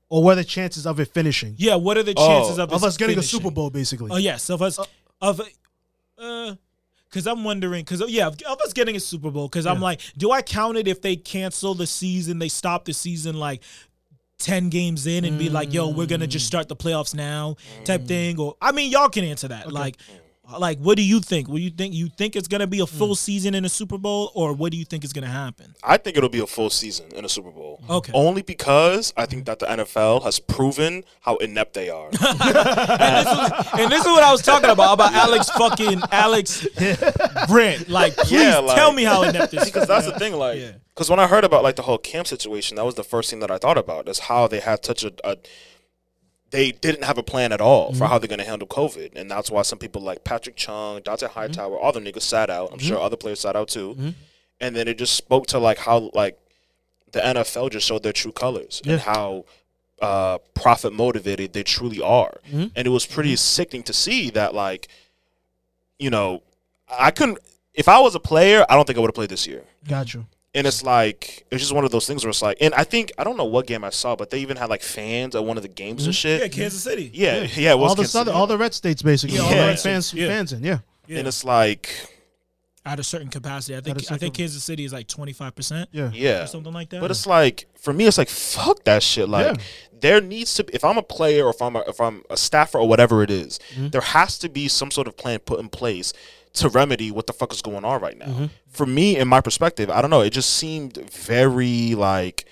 or what are the chances of it finishing? Yeah, what are the chances of us getting finishing? A Super Bowl, basically? Oh yes, of us because I'm wondering, of us getting a Super Bowl. Because I'm like, do I count it if they cancel the season, they stop the season like 10 games in and be like, yo, we're gonna just start the playoffs now type thing? Or I mean, y'all can answer that, like. Like, what do you think? What do you think? You think it's going to be a full season in a Super Bowl, or what do you think is going to happen? I think it'll be a full season in a Super Bowl. Okay. Only because I think that the NFL has proven how inept they are. and this is what I was talking about Alex Brent. Like, please tell me how inept this is. Because that's the thing, like, Because when I heard about, like, the whole Cam situation, that was the first thing that I thought about, is how they had such a they didn't have a plan at all for how they're going to handle COVID. And that's why some people like Patrick Chung, Dante Hightower, all the niggas sat out. I'm sure other players sat out too. And then it just spoke to, like, how, like, the NFL just showed their true colors and how profit motivated they truly are. And it was pretty sickening to see that, like, you know, I couldn't – if I was a player, I don't think I would have played this year. Gotcha. And it's like, it's just one of those things where it's like, and I think, I don't know what game I saw, but they even had like fans at one of the games and shit. Yeah, Kansas City. Yeah. It was all the southern, all the red states basically. Yeah, all the red fans in. Yeah. And it's like, at a certain capacity, I think Kansas City is like 25%. Yeah. Or something like that. But it's like, for me, it's like, fuck that shit. Like, there needs to, if I'm a player or if I'm a staffer or whatever it is, there has to be some sort of plan put in place to remedy what the fuck is going on right now. For me, in my perspective, I don't know. It just seemed very, like,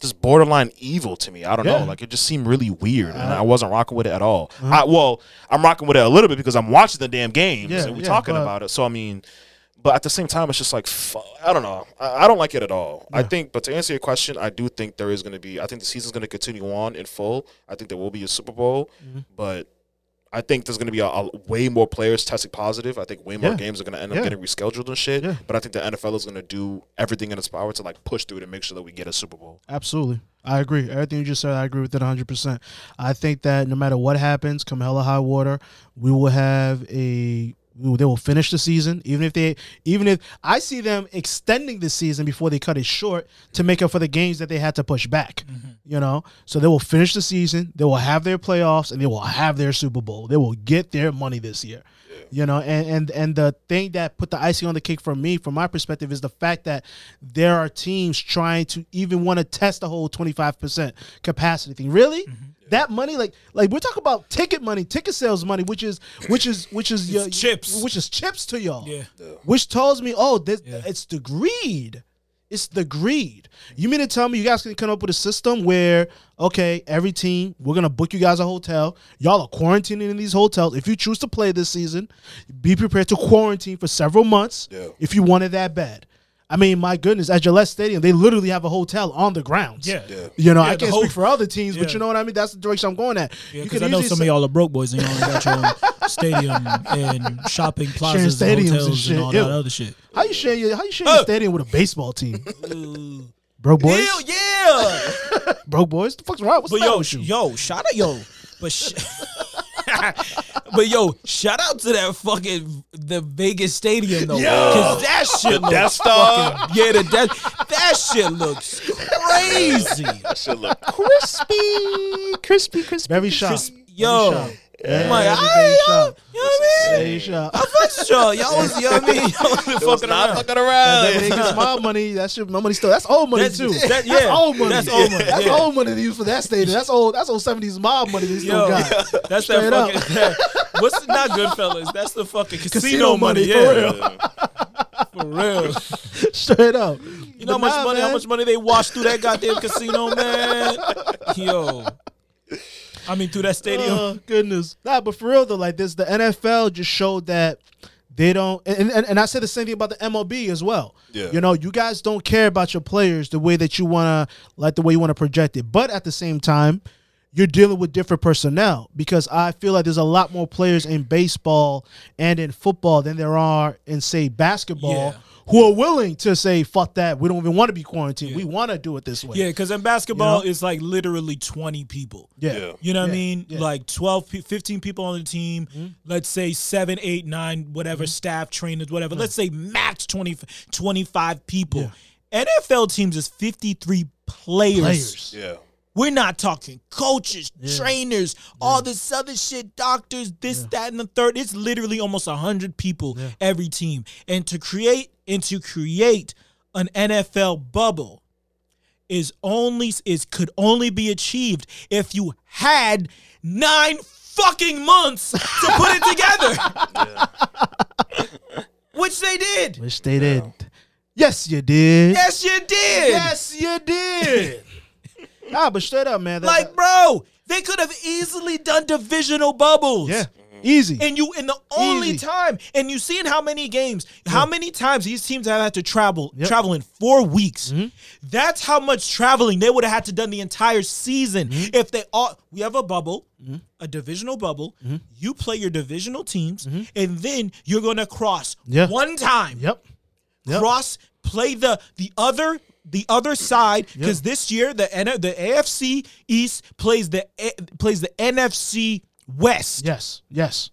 just borderline evil to me. I don't know. Like, it just seemed really weird, and I wasn't rocking with it at all. I'm rocking with it a little bit because I'm watching the damn games and we're talking about it. So, I mean, but at the same time, it's just like, I don't know. I don't like it at all. I think, but to answer your question, I do think there is going to be, I think the season's going to continue on in full. I think there will be a Super Bowl, but I think there's going to be a way more players testing positive. I think way more games are going to end up getting rescheduled and shit. But I think the NFL is going to do everything in its power to, like, push through to make sure that we get a Super Bowl. Absolutely. I agree. Everything you just said, I agree with it 100%. I think that no matter what happens, come hella high water, we will have a – they will finish the season, even if I see them extending the season before they cut it short to make up for the games that they had to push back, you know. So they will finish the season, they will have their playoffs, and they will have their Super Bowl. They will get their money this year, you know. And the thing that put the icing on the cake for me, from my perspective, is the fact that there are teams trying to even want to test the whole 25% capacity thing. Really? That money, like we're talking about ticket money, ticket sales money, which is your chips, which is chips to y'all. Yeah. Which tells me, it's the greed. It's the greed. You mean to tell me you guys can come up with a system where, okay, every team, we're going to book you guys a hotel. Y'all are quarantining in these hotels. If you choose to play this season, be prepared to quarantine for several months if you want it that bad. I mean, my goodness, at Gillette Stadium, they literally have a hotel on the grounds. Yeah. You know, I can't speak for other teams, but you know what I mean? That's the direction I'm going at. Yeah, because I know some of y'all are broke boys and y'all got your own stadium and shopping plazas and hotels and shit. And all that other shit. How you share your stadium with a baseball team? Broke boys? Hell yeah! Broke boys? The fuck's wrong? What's that with you? Shout out to that fucking the Vegas stadium though, because that shit looks fucking that shit looks crazy. That shit look crispy. Very sharp. Yo. I'm like, you know what I mean? I fucked with y'all. Y'all was, you know what I mean? Y'all wasn't fucking around. That's my money. That's your money still. That's old money too. That's old money. That's old money. That's old money they use for that stadium. That's old 70s mob money they still got. Yeah. That's straight that fucking. What's not Goodfellas? That's the fucking casino money. For real. Straight up. You know how much money they washed through that goddamn casino, man? Yo. I mean, through that stadium. Oh, goodness. Nah, but for real, though, like this, the NFL just showed that they don't. And I said the same thing about the MLB as well. Yeah. You know, you guys don't care about your players the way that you want to, like the way you want to project it. But at the same time, you're dealing with different personnel, because I feel like there's a lot more players in baseball and in football than there are in, say, basketball. Yeah. Who are willing to say, fuck that, we don't even want to be quarantined. Yeah. We want to do it this way. Yeah, because in basketball, it's like literally 20 people. Yeah. You know what I mean? Yeah. Like 12, 15 people on the team. Mm-hmm. Let's say 7, 8, 9, whatever, staff, trainers, whatever. Mm-hmm. Let's say max 20, 25 people. Yeah. NFL teams is 53 players. Yeah. We're not talking coaches, trainers, all this other shit, doctors, this, that, and the third. It's literally almost 100 people every team. And to create an NFL bubble could only be achieved if you had 9 fucking months to put it together. Yeah. Which they did. Yes, you did. Nah, but straight up, man. Bro, they could have easily done divisional bubbles. Yeah. Easy. And you, in the only time, and you see in how many games, how many times these teams have had to travel, travel in 4 weeks. Mm-hmm. That's how much traveling they would have had to done the entire season. Mm-hmm. If they all, we have a bubble, a divisional bubble. Mm-hmm. You play your divisional teams, and then you're going to cross one time. Cross, play the other side, because this year the AFC East plays the NFC West. Yes.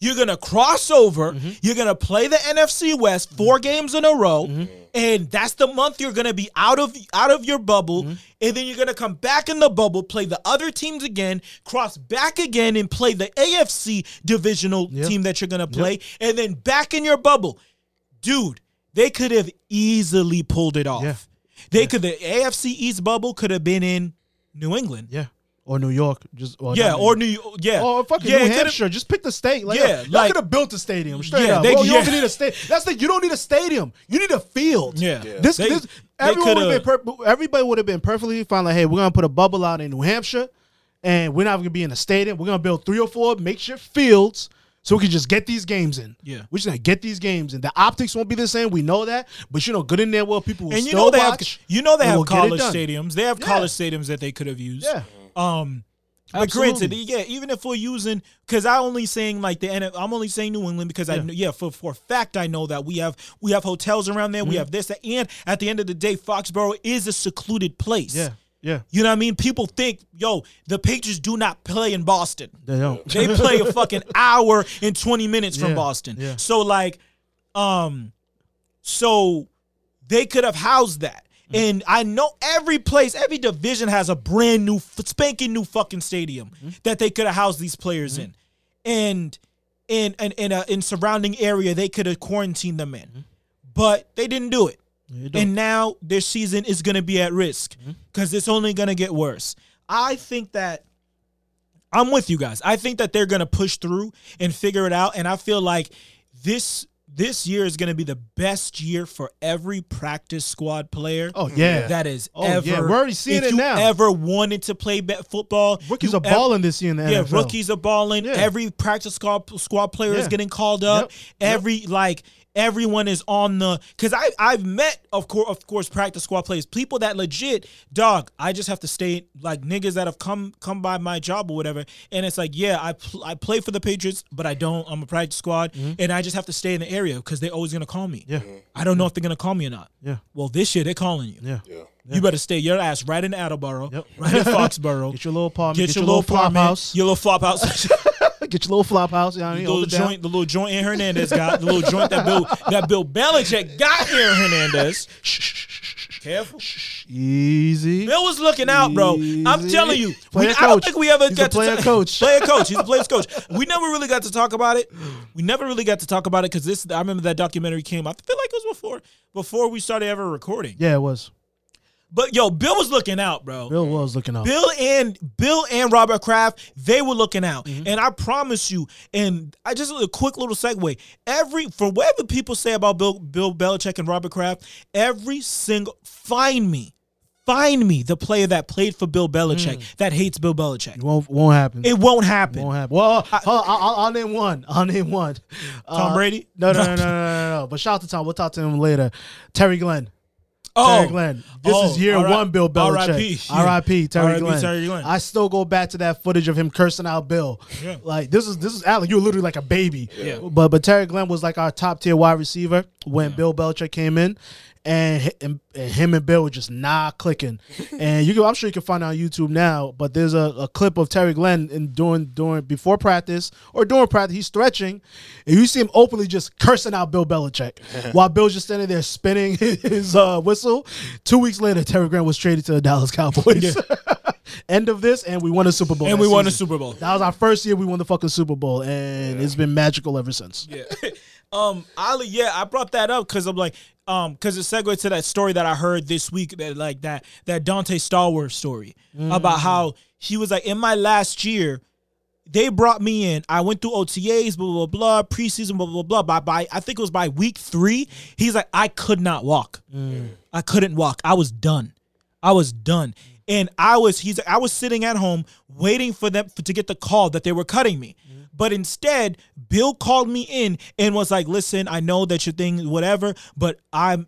You're going to cross over. Mm-hmm. You're going to play the NFC West 4 games in a row, and that's the month you're going to be out of your bubble, and then you're going to come back in the bubble, play the other teams again, cross back again, and play the AFC divisional team that you're going to play, and then back in your bubble. Dude, they could have easily pulled it off. Yeah. The AFC East bubble could have been in New England. Yeah. Or New York, or fucking New Hampshire. Just pick the state. Y'all could have built a stadium. Straight up. You don't need a stadium. That's the you don't need a stadium. You need a field. Yeah. Everybody would have been perfectly fine. Like, hey, we're gonna put a bubble out in New Hampshire, and we're not gonna be in a stadium. We're gonna build 3 or 4 makeshift fields so we can just get these games in. Yeah, we just get these games in. The optics won't be the same. We know that, but good and damn well people will still watch. They have college stadiums. They have college stadiums that they could have used. Yeah. But granted, even if we're using, because I'm only saying New England because for a fact I know that we have hotels around there, we have this, and at the end of the day, Foxborough is a secluded place. Yeah. You know what I mean? People think, the Patriots do not play in Boston. They don't. They play a fucking hour and 20 minutes from Boston. Yeah. So so they could have housed that. And I know every place, every division has a brand new, spanking new fucking stadium that they could have housed these players in. And in surrounding area, they could have quarantined them in. But they didn't do it. And now their season is going to be at risk because it's only going to get worse. I think that I'm with you guys. I think that they're going to push through and figure it out. And I feel like this year is going to be the best year for every practice squad player. Oh, yeah. That is ever. Yeah. We're already seeing it now. If you ever wanted to play football. Rookies are balling this year in the NFL. Yeah, rookies are balling. Yeah. Every practice squad player is getting called up. Yep. Everyone is on the – because I've met, of course, practice squad players, people that legit, I just have to stay – niggas that have come by my job or whatever, and it's I play for the Patriots, but I don't. I'm a practice squad, and I just have to stay in the area because they're always going to call me. Yeah. I don't know if they're going to call me or not. Yeah. Well, this year they're calling you. Yeah. You better stay your ass right in Attleboro, right in Foxborough. Get your little apartment. Get your little flop house. Your little flop house. Get your little flop house. You know, the little joint Aaron Hernandez got. The little joint that Bill Belichick got Aaron Hernandez. Careful. Easy. Bill was looking out, bro. I'm telling you. I don't think we ever got to player coach. Player coach. He's a player's coach. We never really got to talk about it. Because I remember that documentary came out. I feel like it was before we started ever recording. Yeah, it was. But Bill was looking out, bro. Bill and Robert Kraft, they were looking out, and I promise you. And I just a quick little segue. For whatever people say about Bill Belichick and Robert Kraft, every single find me the player that played for Bill Belichick that hates Bill Belichick. It won't happen. Well, I'll name one. Tom Brady? No. But shout out to Tom. We'll talk to him later. Terry Glenn. Terry Glenn. This is year one, Bill Belichick. R.I.P. Terry Glenn. I still go back to that footage of him cursing out Bill. Yeah. This is Alec. You were literally like a baby. Yeah. But Terry Glenn was our top tier wide receiver when Bill Belichick came in, and him and Bill were just not clicking. And I'm sure you can find it on YouTube now. But there's a clip of Terry Glenn before practice or during practice, he's stretching, and you see him openly just cursing out Bill Belichick while Bill's just standing there spinning his whistle. 2 weeks later, Terry Glenn was traded to the Dallas Cowboys. Yeah. End of this, and we won a Super Bowl. That was our first year we won the fucking Super Bowl, and it's been magical ever since. Yeah. Ali, I brought that up because I'm because it segues to that story that I heard this week, that that Dante Stallworth story about how he was in my last year, they brought me in. I went through OTAs, blah blah blah, preseason, blah blah blah. By I think it was by week 3, he's like, I could not walk. I couldn't walk. I was done. And I was sitting at home waiting for them to get the call that they were cutting me. But instead, Bill called me in and was like, listen, I know that your thing, whatever, but I'm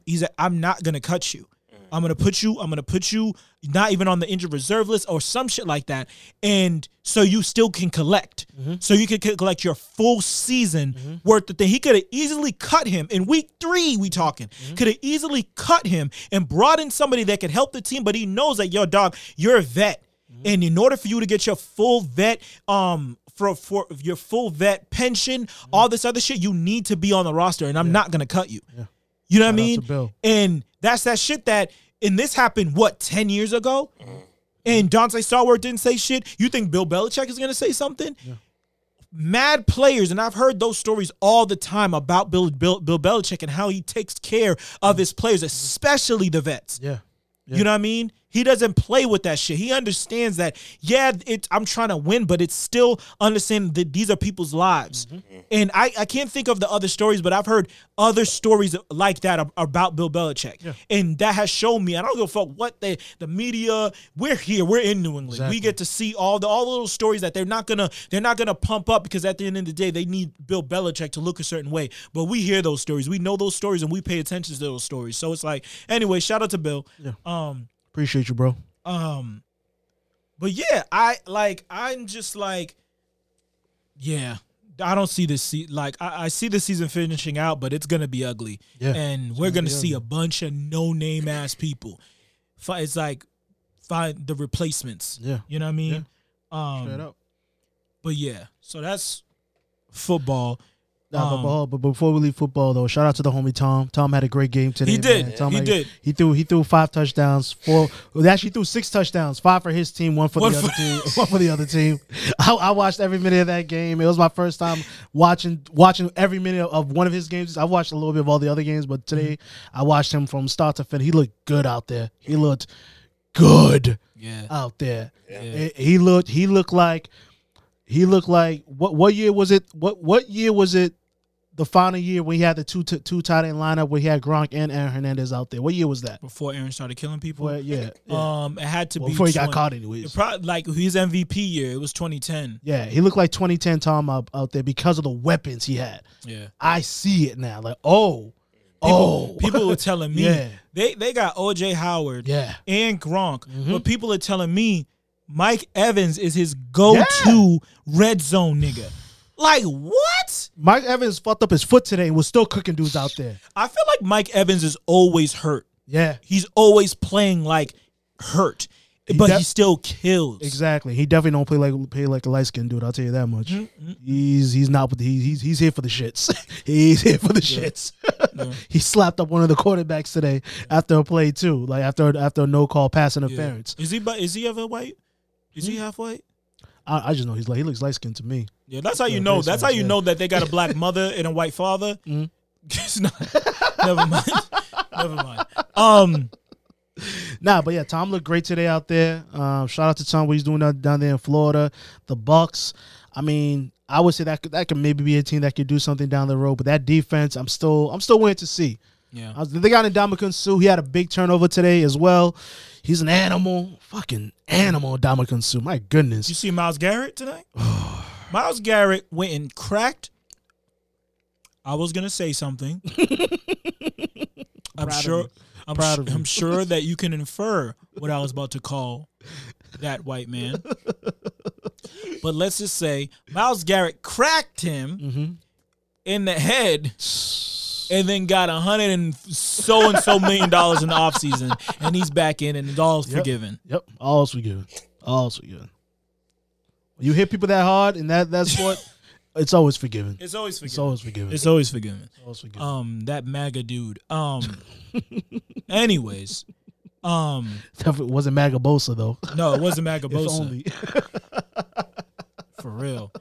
not going to cut you. I'm going to put you not even on the injured reserve list or some shit like that. And so you still can collect. Mm-hmm. So you can collect your full season worth of thing. He could have easily cut him. In week 3, we talking. Could have easily cut him and brought in somebody that could help the team. But he knows that, yo, dog, you're a vet. And in order for you to get your full vet for your full vet pension, all this other shit, you need to be on the roster. And I'm not going to cut you. Yeah. You know what I mean? And that's that shit that, and this happened, 10 years ago? And Dont'a Stallworth didn't say shit? You think Bill Belichick is going to say something? Yeah. Mad players, and I've heard those stories all the time about Bill Belichick and how he takes care of his players, especially the vets. Yeah. Yeah. You know what I mean? He doesn't play with that shit. He understands that, I'm trying to win, but it's still understanding that these are people's lives. Mm-hmm. And I can't think of the other stories, but I've heard other stories like that about Bill Belichick. Yeah. And that has shown me, I don't give a fuck what the media, we're here, we're in New England. Exactly. We get to see all the little stories that they're not gonna pump up because at the end of the day, they need Bill Belichick to look a certain way. But we hear those stories. We know those stories and we pay attention to those stories. So it's like, anyway, shout out to Bill. Yeah. Appreciate you, bro. But yeah, I don't see this. I see the season finishing out, but it's gonna be ugly. Yeah, and we're gonna see a bunch of no-name ass people. It's like find the replacements. Yeah, you know what I mean. Yeah. Straight up. But yeah, so that's football. But before we leave football, though, shout out to the homie Tom. Tom had a great game today. He did. Man. Tom, he did. He threw 5 touchdowns. 4. Well, actually, he threw 6 touchdowns. 5 for his team, one for the other team. I watched every minute of that game. It was my first time watching every minute of one of his games. I watched a little bit of all the other games, but today I watched him from start to finish. He looked good out there. He looked good out there. Yeah. He looked like what year was it? What year was it? The final year when he had the two tight end lineup where he had Gronk and Aaron Hernandez out there. What year was that? Before Aaron started killing people? It had to be before he got caught anyways. Like his MVP year, it was 2010. Yeah, he looked like 2010 Tom out there because of the weapons he had. Yeah. I see it now. Like, people were telling me they got OJ Howard and Gronk, but people are telling me Mike Evans is his go-to red zone nigga. Like, what? Mike Evans fucked up his foot today and was still cooking dudes out there. I feel like Mike Evans is always hurt. Yeah. He's always playing like hurt, but he still kills. Exactly. He definitely don't play like a light-skinned dude, I'll tell you that much. Mm-hmm. He's here for the shits. He's here for the shits. Yeah. He slapped up one of the quarterbacks today after a play too, like after a no-call pass interference. Yeah. Is he ever white? Is he half white? I just know he looks light skinned to me. Yeah, that's how you know. That's how you know that they got a black mother and a white father. Mm-hmm. It's not. Never mind. Never mind. But yeah, Tom looked great today out there. Shout out to Tom what he's doing down there in Florida. The Bucs. I mean, I would say that could maybe be a team that could do something down the road. But that defense, I'm still waiting to see. Yeah, they got Ndamukong Suh. He had a big turnover today as well. He's an animal, fucking animal, Ndamukong Suh. My goodness. You see Miles Garrett today? Miles Garrett went and cracked. I was gonna say something. I'm sure that you can infer what I was about to call that white man. But let's just say Miles Garrett cracked him in the head. And then got $100 and so million in the offseason, and he's back in, and it's all forgiven. Yep, all's forgiven. All's forgiven. You hit people that hard, and that sport, it's always forgiven. It's always forgiven. It's always forgiven. It's always forgiven. It's always forgiven. That MAGA dude. Anyways, it wasn't MAGA Bosa though. No, it wasn't MAGA Bosa. If only. For real.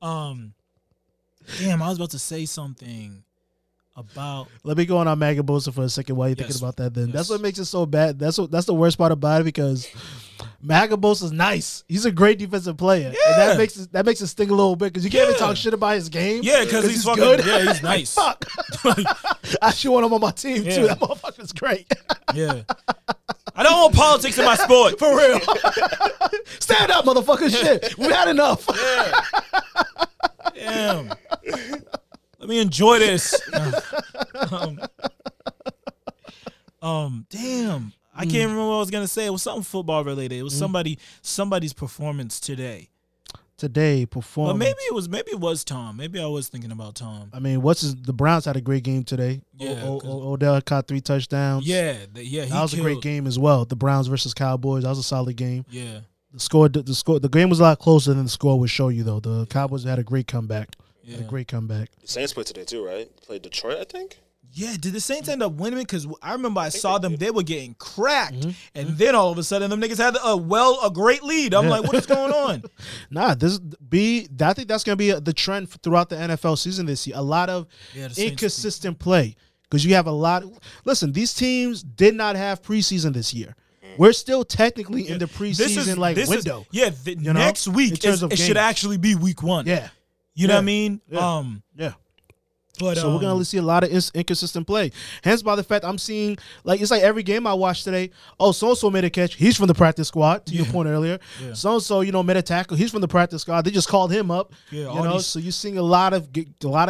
Damn, I was about to say something. Let me go on our MAGA Bosa for a second while you're thinking about that then. Yes. That's what makes it so bad. That's the worst part about it because MAGA Bosa's nice. He's a great defensive player. Yeah. And that makes it sting a little bit because you can't even talk shit about his game. Yeah, because he's fucking good. Yeah, he's nice. Fuck. I should want him on my team too. That motherfucker's great. Yeah. I don't want politics in my sport. For real. Stand up, motherfucker. Shit. We had enough. Yeah. Damn. Let me enjoy this. Damn. I can't remember what I was going to say. It was something football related. It was somebody's performance today. But maybe it was Tom. Maybe I was thinking about Tom. I mean, the Browns had a great game today. Yeah, Odell caught 3 touchdowns. Yeah, that was a great game as well. The Browns versus Cowboys. That was a solid game. Yeah. The game was a lot closer than the score would show you, though. The Cowboys had a great comeback. Yeah. The Saints played today too, right? Played Detroit, I think. Yeah, did the Saints end up winning? Because I remember I saw them; they were getting cracked, and then all of a sudden, them niggas had a great lead. I'm like, what is going on? I think that's gonna be the trend throughout the NFL season this year. A lot of inconsistent play because you have a lot. Listen, these teams did not have preseason this year. We're still technically in the preseason window. Next week it should actually be week 1. Yeah, you know what I mean. Yeah. But we're going to see a lot of inconsistent play. Hence by the fact I'm seeing, it's like every game I watched today, so-and-so made a catch. He's from the practice squad, to your point earlier. Yeah. So-and-so, made a tackle. He's from the practice squad. They just called him up. Yeah, so you're seeing a lot of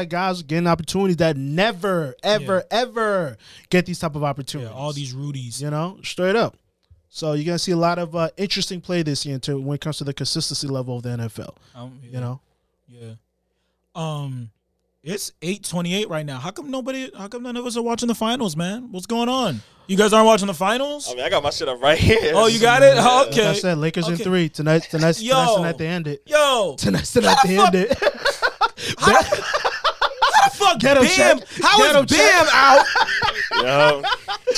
guys getting opportunities that never, ever, ever get these type of opportunities. Yeah, all these Rudies. Straight up. So you're going to see a lot of interesting play this year when it comes to the consistency level of the NFL. Yeah. It's 8:28 right now. How come none of us are watching the finals, man? What's going on? You guys aren't watching the finals? I mean, I got my shit up right here. Oh, you got it? Yeah. Okay. Like I said, Lakers in 3. Tonight's the night they end it. Tonight's the night they end it. How the fuck Bam? How is Bam out?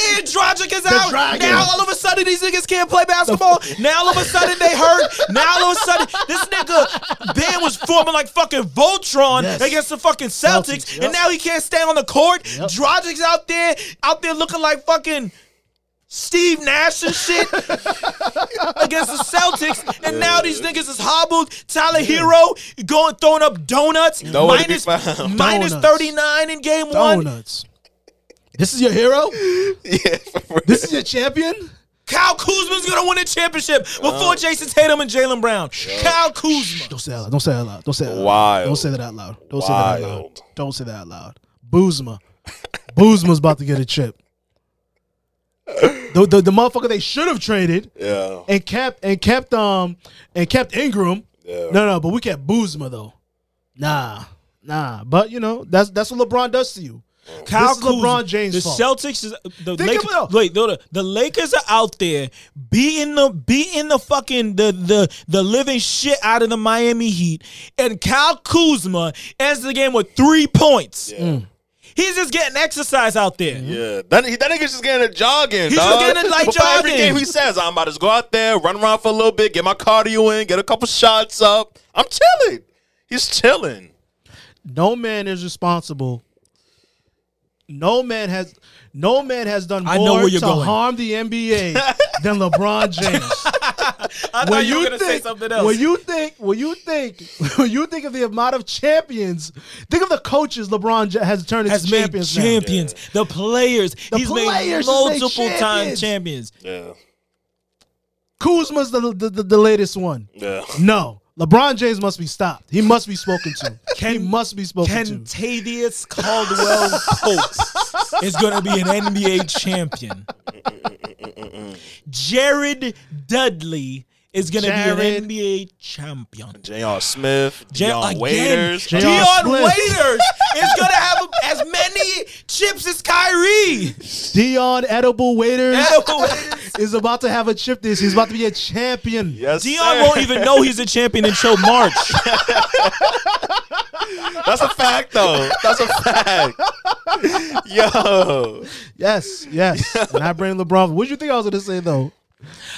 And Dragic is out. Now all of a sudden these niggas can't play basketball. Now all of a sudden they hurt. Now all of a sudden this nigga Bam was forming like fucking Voltron against the fucking Celtics, and now he can't stay on the court. Dragic's out there looking like fucking Steve Nash and shit against the Celtics, and now these niggas is hobbled. Tyler Herro throwing up donuts. Minus 39 in game 1. This is your hero? Yeah, this is your champion? Kyle Kuzma's going to win a championship before Jason Tatum and Jaylen Brown. Kyle Kuzma. Don't say that out loud. Don't say that out loud. Don't say that out loud. Boozma. Boozma's about to get a chip. The motherfucker they should have traded and kept Ingram. Yeah. No, but we kept Boozma though. Nah. But that's what LeBron does to you. Kyle Kuzma, LeBron James. The fault. Celtics is the Lakers. Wait, the Lakers are out there beating the fucking the living shit out of the Miami Heat, and Kyle Kuzma ends the game with 3 points. Yeah. He's just getting exercise out there. Yeah, that nigga's just getting a jog in, He's just getting a light jog in. Every game he says, I'm about to go out there, run around for a little bit, get my cardio in, get a couple shots up. I'm chilling. He's chilling. No man is responsible. No man has done more to harm the NBA than LeBron James. I thought you were going to say something else. When you think of the amount of champions, think of the coaches LeBron has turned into champions. The players. He's made multiple-time champions. Yeah. Kuzma's the latest one. Yeah. No. LeBron James must be stopped. He must be spoken to. Can Kentavious Caldwell Pope is going to be an NBA champion. Jared Dudley is going to be an NBA champion. J.R. Smith, Dion Waiters. Dion Waiters is going to have as many chips as Kyrie. Dion Edible Waiters is about to have a chip this. He's about to be a champion. Yes, Dion won't even know he's a champion until March. That's a fact, though. That's a fact. Yo. Yes. And I bring LeBron. What did you think I was going to say, though?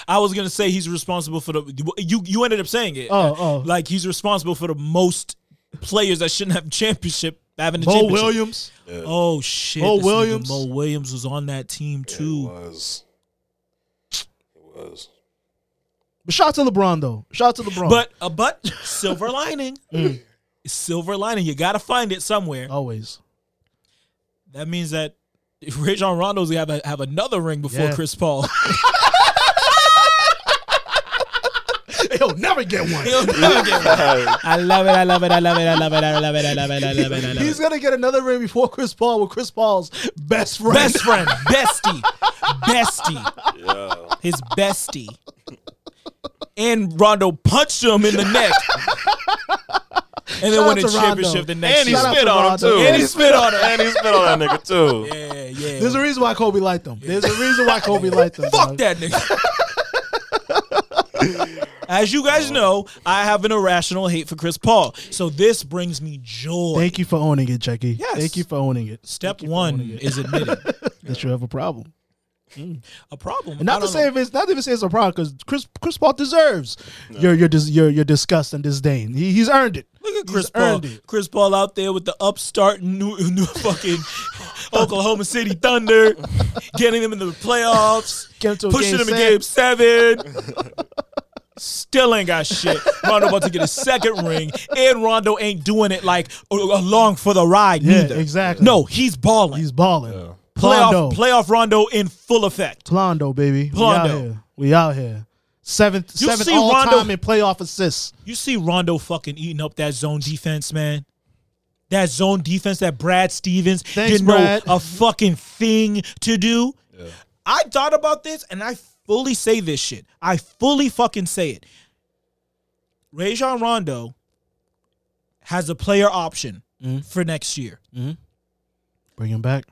I was going to say he's responsible for the... You ended up saying it. Oh. Like, he's responsible for the most players that shouldn't have having a championship. Mo Williams. Yeah. Oh, shit. Mo Williams was on that team, too. Yeah, it was. But shout out to LeBron, though. But silver lining. Silver lining. You got to find it somewhere. Always. That means that Rajon Rondo's going to have another ring before Chris Paul. He'll never get one. He'll never get one. I love it. I love it. I love it. I love it. I love it. I love it. I love it. I love He's going to get another ring before Chris Paul with Chris Paul's best friend. Best friend. Bestie. Bestie. Yeah. His bestie. And Rondo punched him in the neck. And then won a championship the next year. And he spit on him, too. And he spit on him. And he spit on that nigga, too. Yeah, yeah. There's a reason why Kobe liked him. There's a reason why Kobe liked him. Fuck that nigga. As you guys know, I have an irrational hate for Chris Paul. So this brings me joy. Thank you for owning it, Jackie. Yes. Thank you for owning it. Step one is admitting that you have a problem. A problem. And not to say it's a problem, because Chris Paul deserves your disgust and disdain. He's earned it. Look at Chris Paul. Chris Paul out there with the upstart new fucking Oklahoma City Thunder, getting them into the playoffs, pushing them in Game 7. Still ain't got shit. Rondo about to get his second ring, and Rondo ain't doing it like along for the ride neither. Exactly. No, he's balling. He's balling. Yeah. Playoff Rondo in full effect. Plondo, baby. Plondo. We out here. Seventh all-time in playoff assists. You see Rondo fucking eating up that zone defense, man. That zone defense that Brad Stevens didn't know a fucking thing to do. Yeah. I thought about this, and I fully say this shit. I fully fucking say it. Rajon Rondo has a player option for next year. Mm-hmm. Bring him back.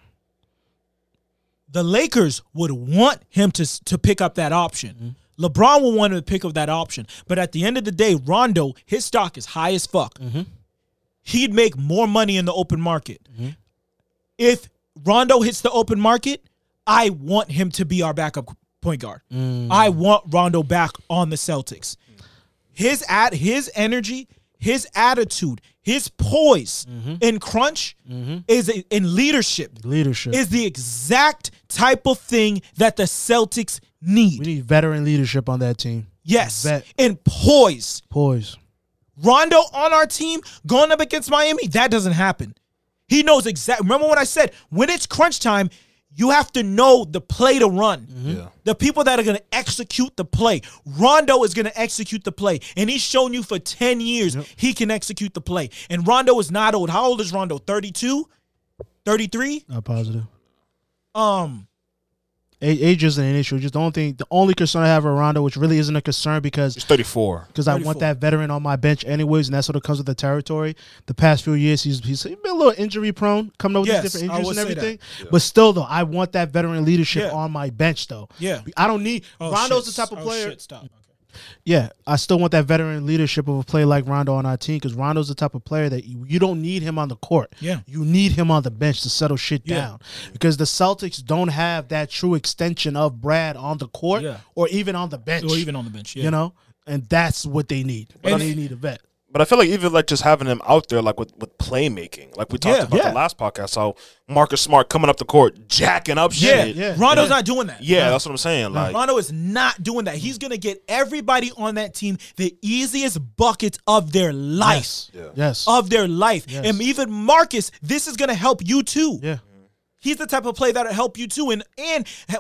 The Lakers would want him to pick up that option. Mm-hmm. LeBron would want him to pick up that option. But at the end of the day, Rondo, his stock is high as fuck. Mm-hmm. He'd make more money in the open market. Mm-hmm. If Rondo hits the open market, I want him to be our backup point guard. Mm-hmm. I want Rondo back on the Celtics. His energy, his attitude, his poise in crunch is in leadership. Leadership is the exact type of thing that the Celtics need. We need veteran leadership on that team. Yes, and poise. Poise. Rondo on our team going up against Miami, that doesn't happen. He knows exactly. Remember what I said? When it's crunch time, you have to know the play to run. Mm-hmm. Yeah. The people that are going to execute the play. Rondo is going to execute the play. And he's shown you for 10 years he can execute the play. And Rondo is not old. How old is Rondo? 32? 33? Not positive. Age isn't an issue. Just the only concern I have with Rondo, which really isn't a concern because he's 34. Because I want that veteran on my bench anyways, and that's what it comes with the territory. The past few years, he's been a little injury prone, coming over with these different injuries and everything. Yeah. But still, though, I want that veteran leadership on my bench, though. Yeah, I don't need Rondo's the type of player. Oh, shit, stop. Yeah, I still want that veteran leadership of a player like Rondo on our team because Rondo's the type of player that you don't need him on the court. Yeah. You need him on the bench to settle shit down because the Celtics don't have that true extension of Brad on the court or even on the bench. Or even on the bench, yeah. You know? And that's what they need. But they need a vet. But I feel like even like just having him out there like with playmaking, like we talked about the last podcast, how Marcus Smart coming up the court, jacking up shit. Yeah. Rondo's not doing that. Yeah, that's what I'm saying. Like Rondo is not doing that. He's gonna get everybody on that team the easiest buckets of their life. Yes. Yeah. Of their life. Yes. And even Marcus, this is gonna help you too. Yeah. He's the type of play that'll help you too. And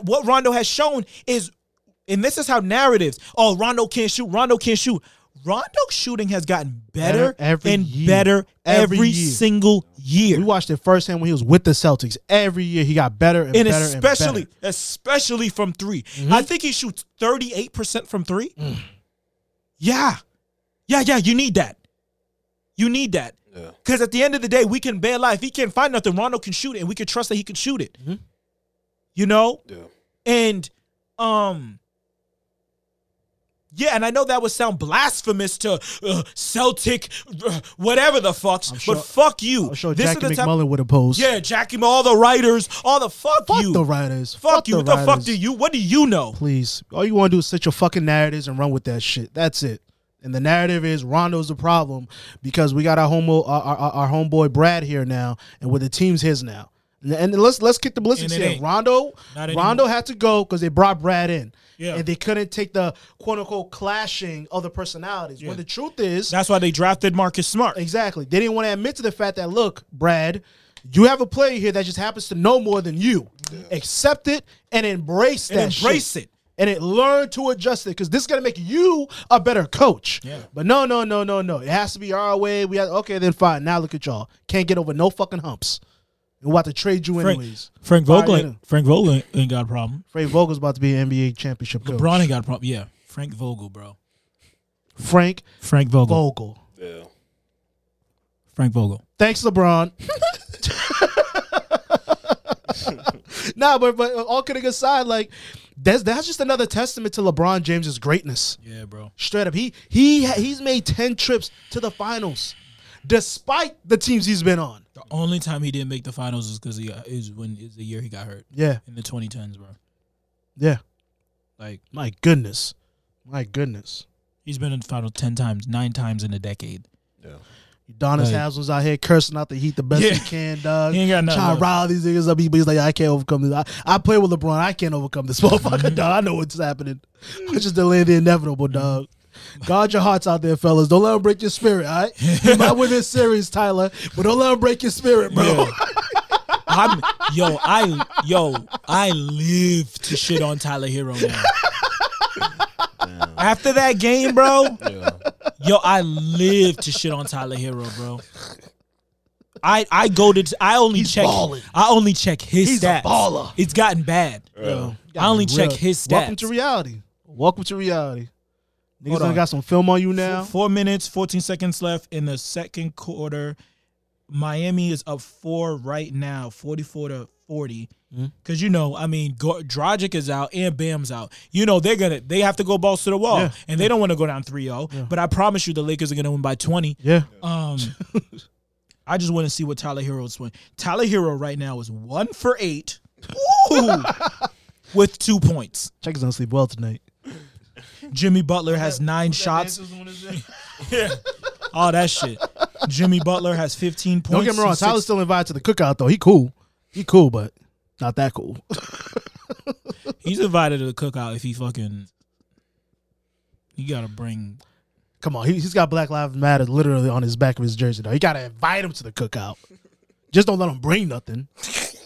what Rondo has shown is, and this is how narratives, Rondo can't shoot, Rondo can't shoot. Rondo's shooting has gotten better every single year. We watched it firsthand when he was with the Celtics. Every year he got better and better. Especially from three. Mm-hmm. I think he shoots 38% from three. Mm. Yeah, you need that. Because at the end of the day, we can bail out. If he can't find nothing, Rondo can shoot it, and we can trust that he can shoot it. Mm-hmm. You know? Yeah. And yeah, and I know that would sound blasphemous to Celtic, whatever the fucks, but fuck you. I'm sure Jackie McMullen would oppose. Yeah, Jackie, all the writers, all the fuck you. Fuck the writers. Fuck you. What the fuck do you? What do you know? Please. All you want to do is set your fucking narratives and run with that shit. That's it. And the narrative is Rondo's the problem because we got our homeboy Brad here now, and with the team's his now. And let's get the ballistics here. Rondo had to go because they brought Brad in. Yeah. And they couldn't take the quote-unquote clashing of the personalities. Yeah. Well, the truth is... That's why they drafted Marcus Smart. Exactly. They didn't want to admit to the fact that, look, Brad, you have a player here that just happens to know more than you. Yeah. Accept it and embrace that shit. and it learn to adjust it because this is going to make you a better coach. Yeah. But no. It has to be our way. We have, okay, then fine. Now look at y'all. Can't get over no fucking humps. We're about to trade you anyways. Frank Vogel ain't got a problem. Frank Vogel's about to be an NBA championship coach. LeBron ain't got a problem. Yeah. Frank Vogel, bro. Frank Vogel. Yeah. Frank Vogel. Thanks, LeBron. but all kidding aside, like that's just another testament to LeBron James's greatness. Yeah, bro. Straight up, he's made 10 trips to the finals, despite the teams he's been on. The only time he didn't make the finals is because is the year he got hurt. Yeah, in the 2010s, bro. Yeah, like my goodness, he's been in the final 10 times, 9 times in a decade. Yeah. Udonis Haslam's out here cursing out the Heat the best he can, dog. He ain't got nothing. Trying to rile these niggas up. But he's like, I can't overcome this. I play with LeBron. I can't overcome this motherfucker, dog. I know what's happening. I just delay the inevitable, dog. Guard your hearts out there, fellas. Don't let him break your spirit, all right? You might win this series, Tyler, but don't let him break your spirit, bro. Yeah. I live to shit on Tyler Herro now. After that game, bro, I live to shit on Tyler Herro, bro. I only check his He's stats. A baller. It's gotten bad, bro. I only check his stats. Welcome to reality. Niggas done got some film on you now. 4 minutes, 14 seconds left in the second quarter. Miami is up 4 right now, 44-40. Because, Dragic is out and Bam's out. They have to go balls to the wall. Yeah. And they don't want to go down 3-0. Yeah. But I promise you the Lakers are going to win by 20. Yeah. I just want to see what Tyler Herro's doing. Tyler Herro right now is 1-for-8 with 2 points. Check is going to sleep well tonight. Jimmy Butler has 9 shots. Yeah. All that shit. Jimmy Butler has 15 points. Don't get me wrong. Tyler's still invited to the cookout, though. He cool, but not that cool. He's invited to the cookout if he fucking... You got to bring... Come on. He's got Black Lives Matter literally on his back of his jersey, though. You got to invite him to the cookout. Just don't let him bring nothing,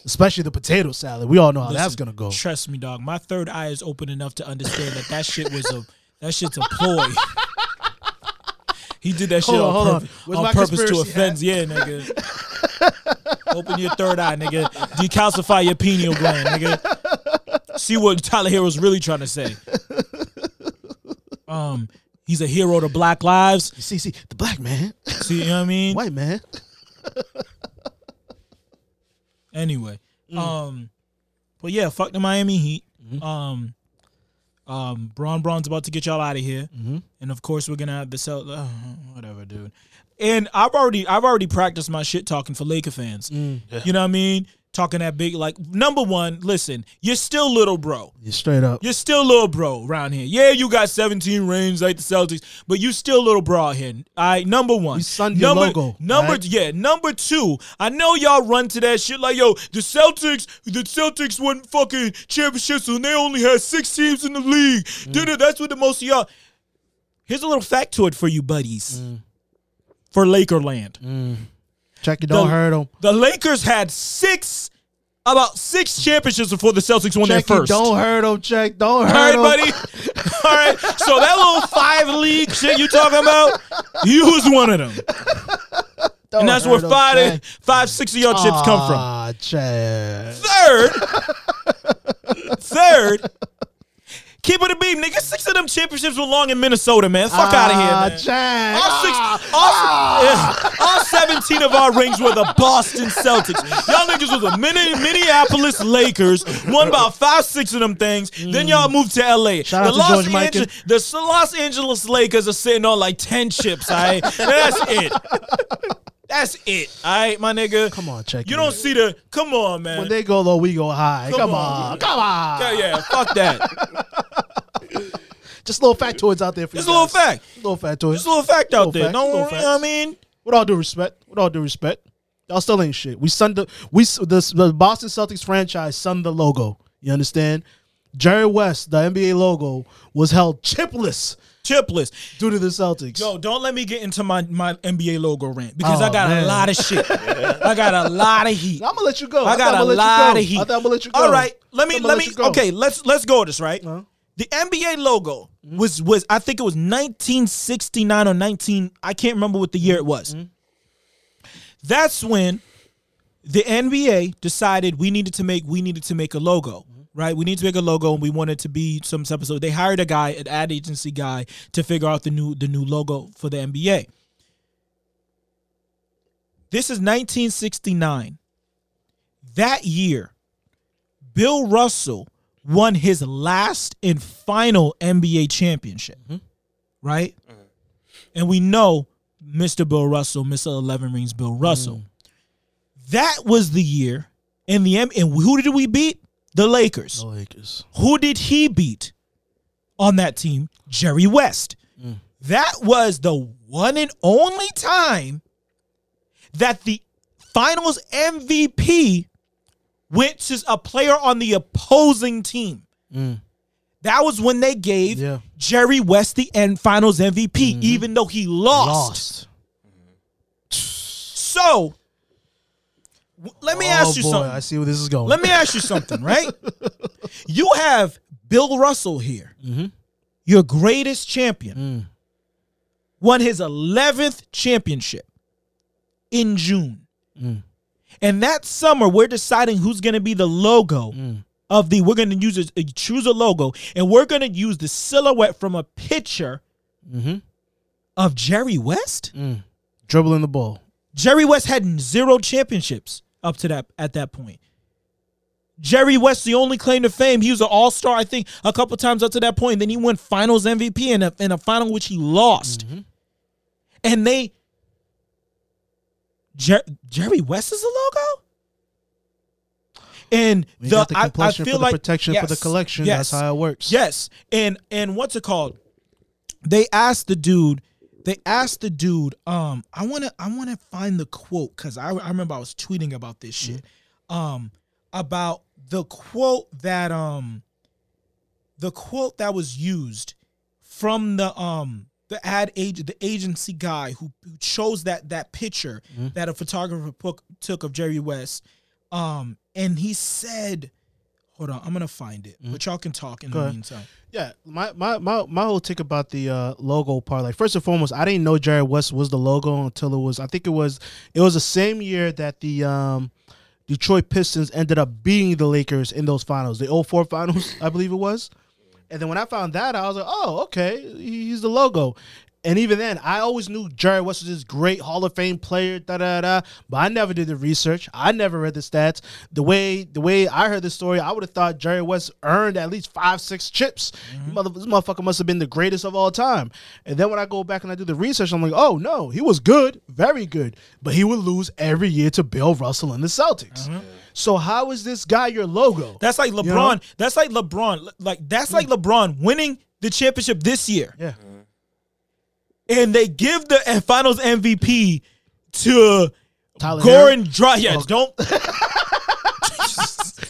especially the potato salad. We all know how that's going to go. Trust me, dog. My third eye is open enough to understand that shit was that shit's a ploy. He did that shit on purpose to offend. Yeah, nigga. Open your third eye, nigga. Decalcify your pineal gland, nigga. See what Tyler Herro's really trying to say. He's a hero to black lives. See, the black man. See, you know what I mean? White man. Anyway. But yeah, fuck the Miami Heat. Mm-hmm. Braun's about to get y'all out of here. Mm-hmm. And of course we're gonna have the whatever, dude. And I've already practiced my shit talking for Laker fans. Yeah. You know what I mean? Talking that big, like, number one, listen, you're still little bro. You're straight up. You're still little bro around here. Yeah, you got 17 rings like the Celtics, but you still little bro out here. All right, number one. You sunned your logo. Number two, I know y'all run to that shit like, yo, the Celtics won fucking championships and they only had 6 teams in the league. That's what the most of y'all. Here's a little factoid for you buddies. For Lakerland. Check it, don't hurt them. The Lakers had 6 championships before the Celtics won their first. Don't hurt them, check. Don't hurt them. All right, buddy. All right. So that little 5-league shit you talking about, you was one of them. And that's where 5, 6 of your chips come from. Ah, Chad. Third. Keep it a beam, nigga. 6 of them championships were long in Minnesota, man. Fuck out of here, man. Jack. All 17 of our rings were the Boston Celtics. Y'all niggas was the Minneapolis Lakers. Won about 5, 6 of them things. Then y'all moved to L.A. The Los Angeles Lakers are sitting on like 10 chips, all right? That's it. All right, my nigga. Come on, check. You don't see the. Come on, man. When they go low, we go high. Come on. Yeah, fuck that. Just little factoids out there for you. Just a little fact. Little factoids. Just a little fact out there. No, you know what I mean? With all due respect, y'all still ain't shit. The Boston Celtics franchise sunned the logo. You understand? Jerry West, the NBA logo, was held chipless due to the Celtics. Yo, don't let me get into my NBA logo rant because I got a lot of shit. I got a lot of heat. I'm gonna let you go. I got a lot of heat. I thought I'm gonna let you go. All right, let me. Okay, let's go with this, right? Uh-huh. The NBA logo was I think it was 1969 or 19, I can't remember what the year it was. Mm-hmm. That's when the NBA decided we needed to make a logo, right? We needed to make a logo, and we wanted to be some episode. They hired a guy, an ad agency guy, to figure out the new logo for the NBA. This is 1969. That year, Bill Russell won his last and final NBA championship, right? Mm-hmm. And we know Mr. Bill Russell, Mr. 11 Rings Bill Russell. That was the year, and who did we beat? The Lakers. The Lakers. Who did he beat on that team? Jerry West. Mm. That was the one and only time that the Finals MVP went to a player on the opposing team. Mm. That was when they gave Jerry West the Finals MVP, even though he lost. So, let me ask you something. I see where this is going. Let me ask you something, right? You have Bill Russell here, your greatest champion, won his 11th championship in June. Mm. And that summer, we're deciding who's going to be the logo of the, we're going to choose a logo, and we're going to use the silhouette from a picture of Jerry West? Dribbling the ball. Jerry West had 0 championships up to that at that point. Jerry West, the only claim to fame, he was an all-star, I think, a couple times up to that point. Then he won Finals MVP in a final which he lost. And they... Jerry West is the logo? And I feel like... protection for the collection. Yes, that's how it works. Yes. And what's it called? They asked the dude, I wanna find the quote, because I remember I was tweeting about this shit. About the quote that was used from the ad agent, the agency guy who chose that picture that a photographer took of Jerry West. And he said, hold on, I'm gonna find it, but y'all can talk in the meantime. Yeah, my whole take about the logo part, like, first and foremost, I didn't know Jerry West was the logo until it was the same year that the Detroit Pistons ended up beating the Lakers in those finals, the 2004 finals, I believe it was. And then when I found that, I was like, oh, okay, he's the logo. And even then, I always knew Jerry West was this great Hall of Fame player, but I never did the research. I never read the stats. The way I heard the story, I would have thought Jerry West earned at least 5-6 chips. This motherfucker must have been the greatest of all time. And then when I go back and I do the research, I'm like, oh, no, he was good, very good, but he would lose every year to Bill Russell and the Celtics. So how is this guy your logo? That's like LeBron. You know? That's like LeBron. Like LeBron winning the championship this year. Yeah. And they give the Finals MVP to Tyler Goran Dragic. Yes,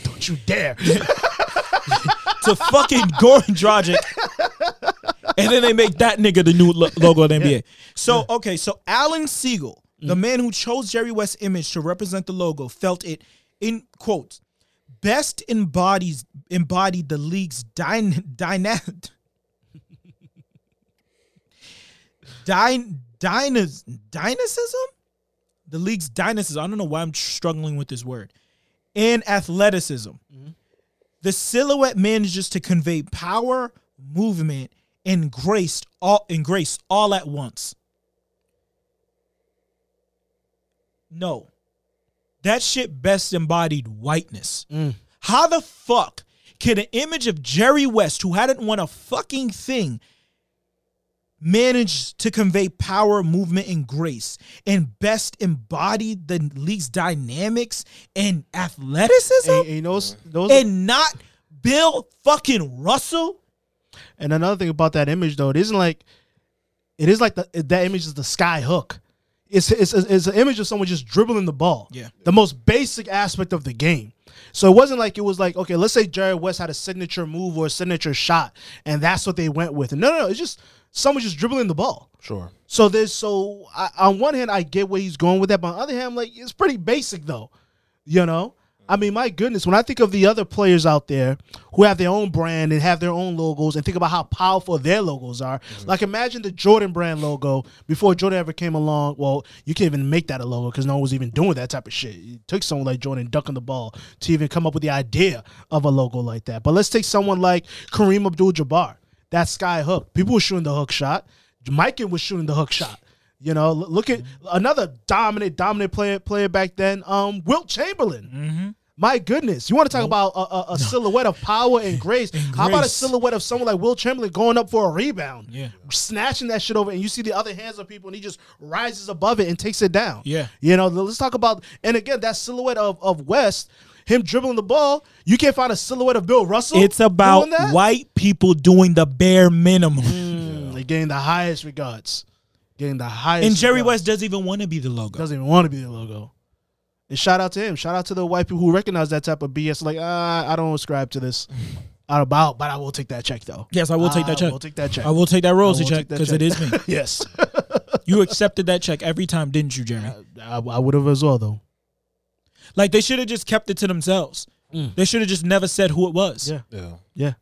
don't you dare. To fucking Goran Dragic. And then they make that nigga the new logo of the NBA. Yeah. So, okay, so Alan Siegel, the man who chose Jerry West's image to represent the logo, felt it, in quotes, best embodied the league's dynamism. I don't know why I'm struggling with this word. And athleticism. The silhouette manages to convey power, movement, and grace all at once. No. That shit best embodied whiteness. How the fuck can an image of Jerry West, who hadn't won a fucking thing, managed to convey power, movement, and grace, and best embodied the league's dynamics and athleticism, and not Bill fucking Russell? And another thing about that image, though, that image is the sky hook. It's an image of someone just dribbling the ball. Yeah. The most basic aspect of the game. So it wasn't like it was like, okay, let's say Jerry West had a signature move or a signature shot, and that's what they went with. No, it's just someone just dribbling the ball. Sure. So on one hand, I get where he's going with that, but on the other hand, I'm like, it's pretty basic, though. You know? I mean, my goodness, when I think of the other players out there who have their own brand and have their own logos and think about how powerful their logos are, mm-hmm. like imagine the Jordan brand logo before Jordan ever came along. Well, you can't even make that a logo because no one was even doing that type of shit. It took someone like Jordan dunking the ball to even come up with the idea of a logo like that. But let's take someone like Kareem Abdul-Jabbar. That sky hook. People were shooting the hook shot. Mikan was shooting the hook shot. You know, look at another dominant player back then, Wilt Chamberlain. Mm-hmm. My goodness. You want to talk about a silhouette of power and grace. How about a silhouette of someone like Wilt Chamberlain going up for a rebound, snatching that shit over, and you see the other hands of people, and he just rises above it and takes it down. Yeah. You know, let's talk about, and again, that silhouette of West, him dribbling the ball. You can't find a silhouette of Bill Russell. It's about white people doing the bare minimum. They're getting the highest regards. And Jerry West doesn't even want to be the logo. And shout out to him. Shout out to the white people who recognize that type of BS. Like, I don't ascribe to this. But I will take that check, though. Yes, I will take that check. I will take that check. I will take that royalty check because it is me. Yes. You accepted that check every time, didn't you, Jerry? I would have as well, though. Like, they should have just kept it to themselves. They should have just never said who it was. Yeah.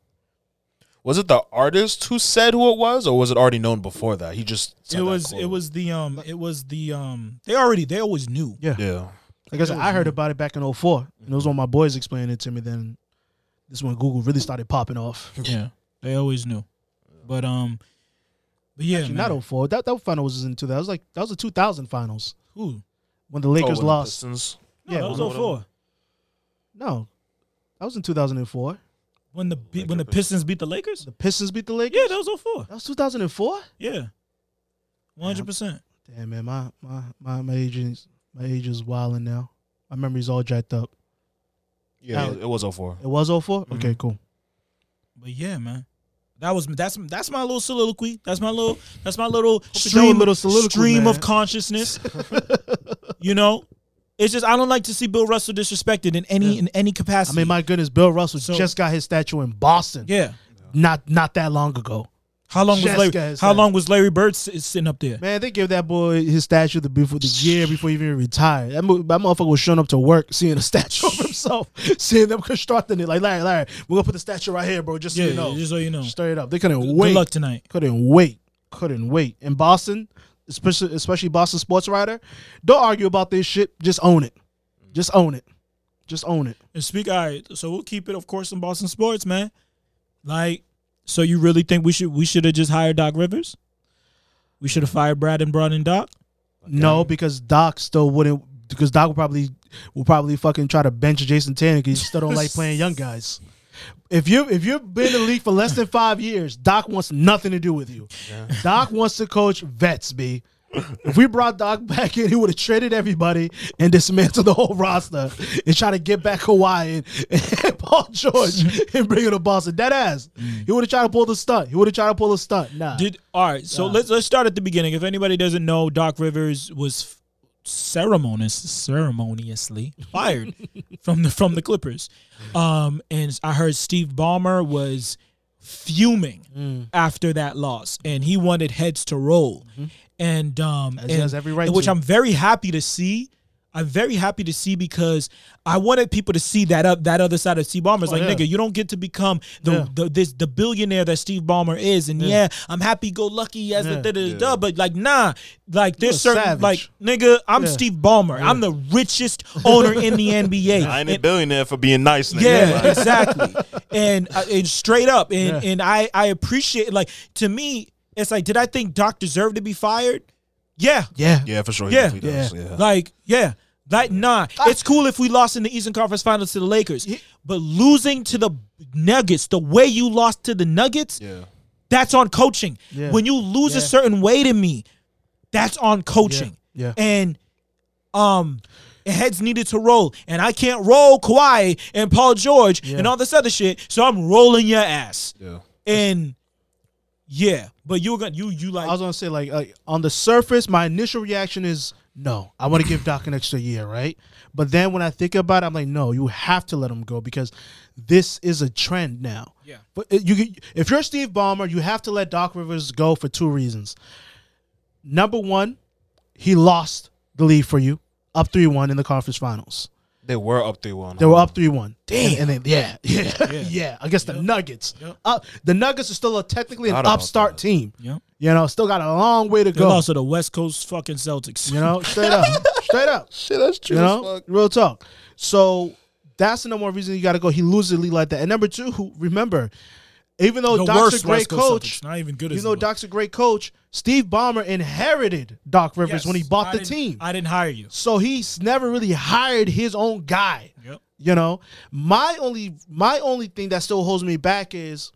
Was it the artist who said who it was, or was it already known before that? He just said they always knew. Yeah. Like I said, I heard about it back in 2004, and it was when my boys explained it to me. Then this is when Google really started popping off. Yeah, they always knew, but yeah, actually, not 2004. That final was in 2000. That was the 2000 finals. Who? When the Lakers lost. No, that was 2004. No, that was in 2004. When the Pistons beat the Lakers? The Pistons beat the Lakers? Yeah, that was 2004. That was 2004? Yeah. 100%. Damn, man. My age is wilding now. My memory's all jacked up. Yeah, it was 2004. It was 2004? Mm-hmm. Okay, cool. But yeah, man. That's my little soliloquy. That's my little stream of consciousness. You know? It's just I don't like to see Bill Russell disrespected in any capacity. I mean, my goodness, Bill Russell just got his statue in Boston. Yeah, not that long ago. How long was Larry Bird sitting up there? Man, they gave that boy his statue the year before he even retired. That motherfucker was showing up to work, seeing a statue of himself, seeing them constructing it. Like Larry, we're gonna put the statue right here, bro. Just so you know, straight up. They couldn't wait. Good luck tonight. Couldn't wait in Boston. Especially Boston sports writer, don't argue about this shit. Just own it. And all right, so we'll keep it, of course, in Boston sports, man. Like, so you really think we should have just hired Doc Rivers? We should have fired Brad and brought in Doc? Okay. No, because Doc still wouldn't. Because Doc will probably fucking try to bench Jason Tatum because he still don't like playing young guys. If you've been in the league for less than 5 years, Doc wants nothing to do with you. Yeah. Doc wants to coach vets, B. If we brought Doc back in, he would have traded everybody and dismantled the whole roster and try to get back Kawhi and Paul George and bring it to Boston. That ass. He would have tried to pull the stunt. Nah. Let's start at the beginning. If anybody doesn't know, Doc Rivers was ceremoniously fired from the Clippers, and I heard Steve Ballmer was fuming after that loss, and he wanted heads to roll, and he has every right, which I'm very happy to see. I'm very happy to see because I wanted people to see that other side of Steve Ballmer. It's nigga, you don't get to become the billionaire that Steve Ballmer is. And I'm happy go lucky as but there's certain savage. I'm Steve Ballmer. Yeah. I'm the richest owner in the NBA. I ain't a billionaire for being nice, nigga. Yeah, exactly. And straight up, and I appreciate. Like, to me, it's like, did I think Doc deserved to be fired? Yeah, for sure. He does. It's cool if we lost in the Eastern Conference Finals to the Lakers, but losing to the Nuggets, the way you lost to the Nuggets, that's on coaching. Yeah. When you lose a certain way to me, that's on coaching. Yeah. And heads needed to roll, and I can't roll Kawhi and Paul George and all this other shit, so I'm rolling your ass. Yeah. And yeah, but I was gonna say, like on the surface, my initial reaction is no. I want to give Doc an extra year, right? But then when I think about it, I'm like, no, you have to let him go because this is a trend now. Yeah. But if you're Steve Ballmer, you have to let Doc Rivers go for two reasons. Number one, he lost the lead for you, up 3-1 in the conference finals. They were up 3-1. They were up 3-1. Damn. And they, yeah. Against the Nuggets. Yep. The Nuggets are still technically an upstart team. Yep. You know, still got a long way to go. They lost to the West Coast fucking Celtics. You know, straight up. Shit, that's true. You know, real talk. So that's the number one reason you got to go. He loses the league like that. And number two, remember, even though Doc's a great coach, not even good. Doc's a great coach, Steve Ballmer inherited Doc Rivers when he bought the team. I didn't hire you. So he's never really hired his own guy. Yep. You know, my only thing that still holds me back is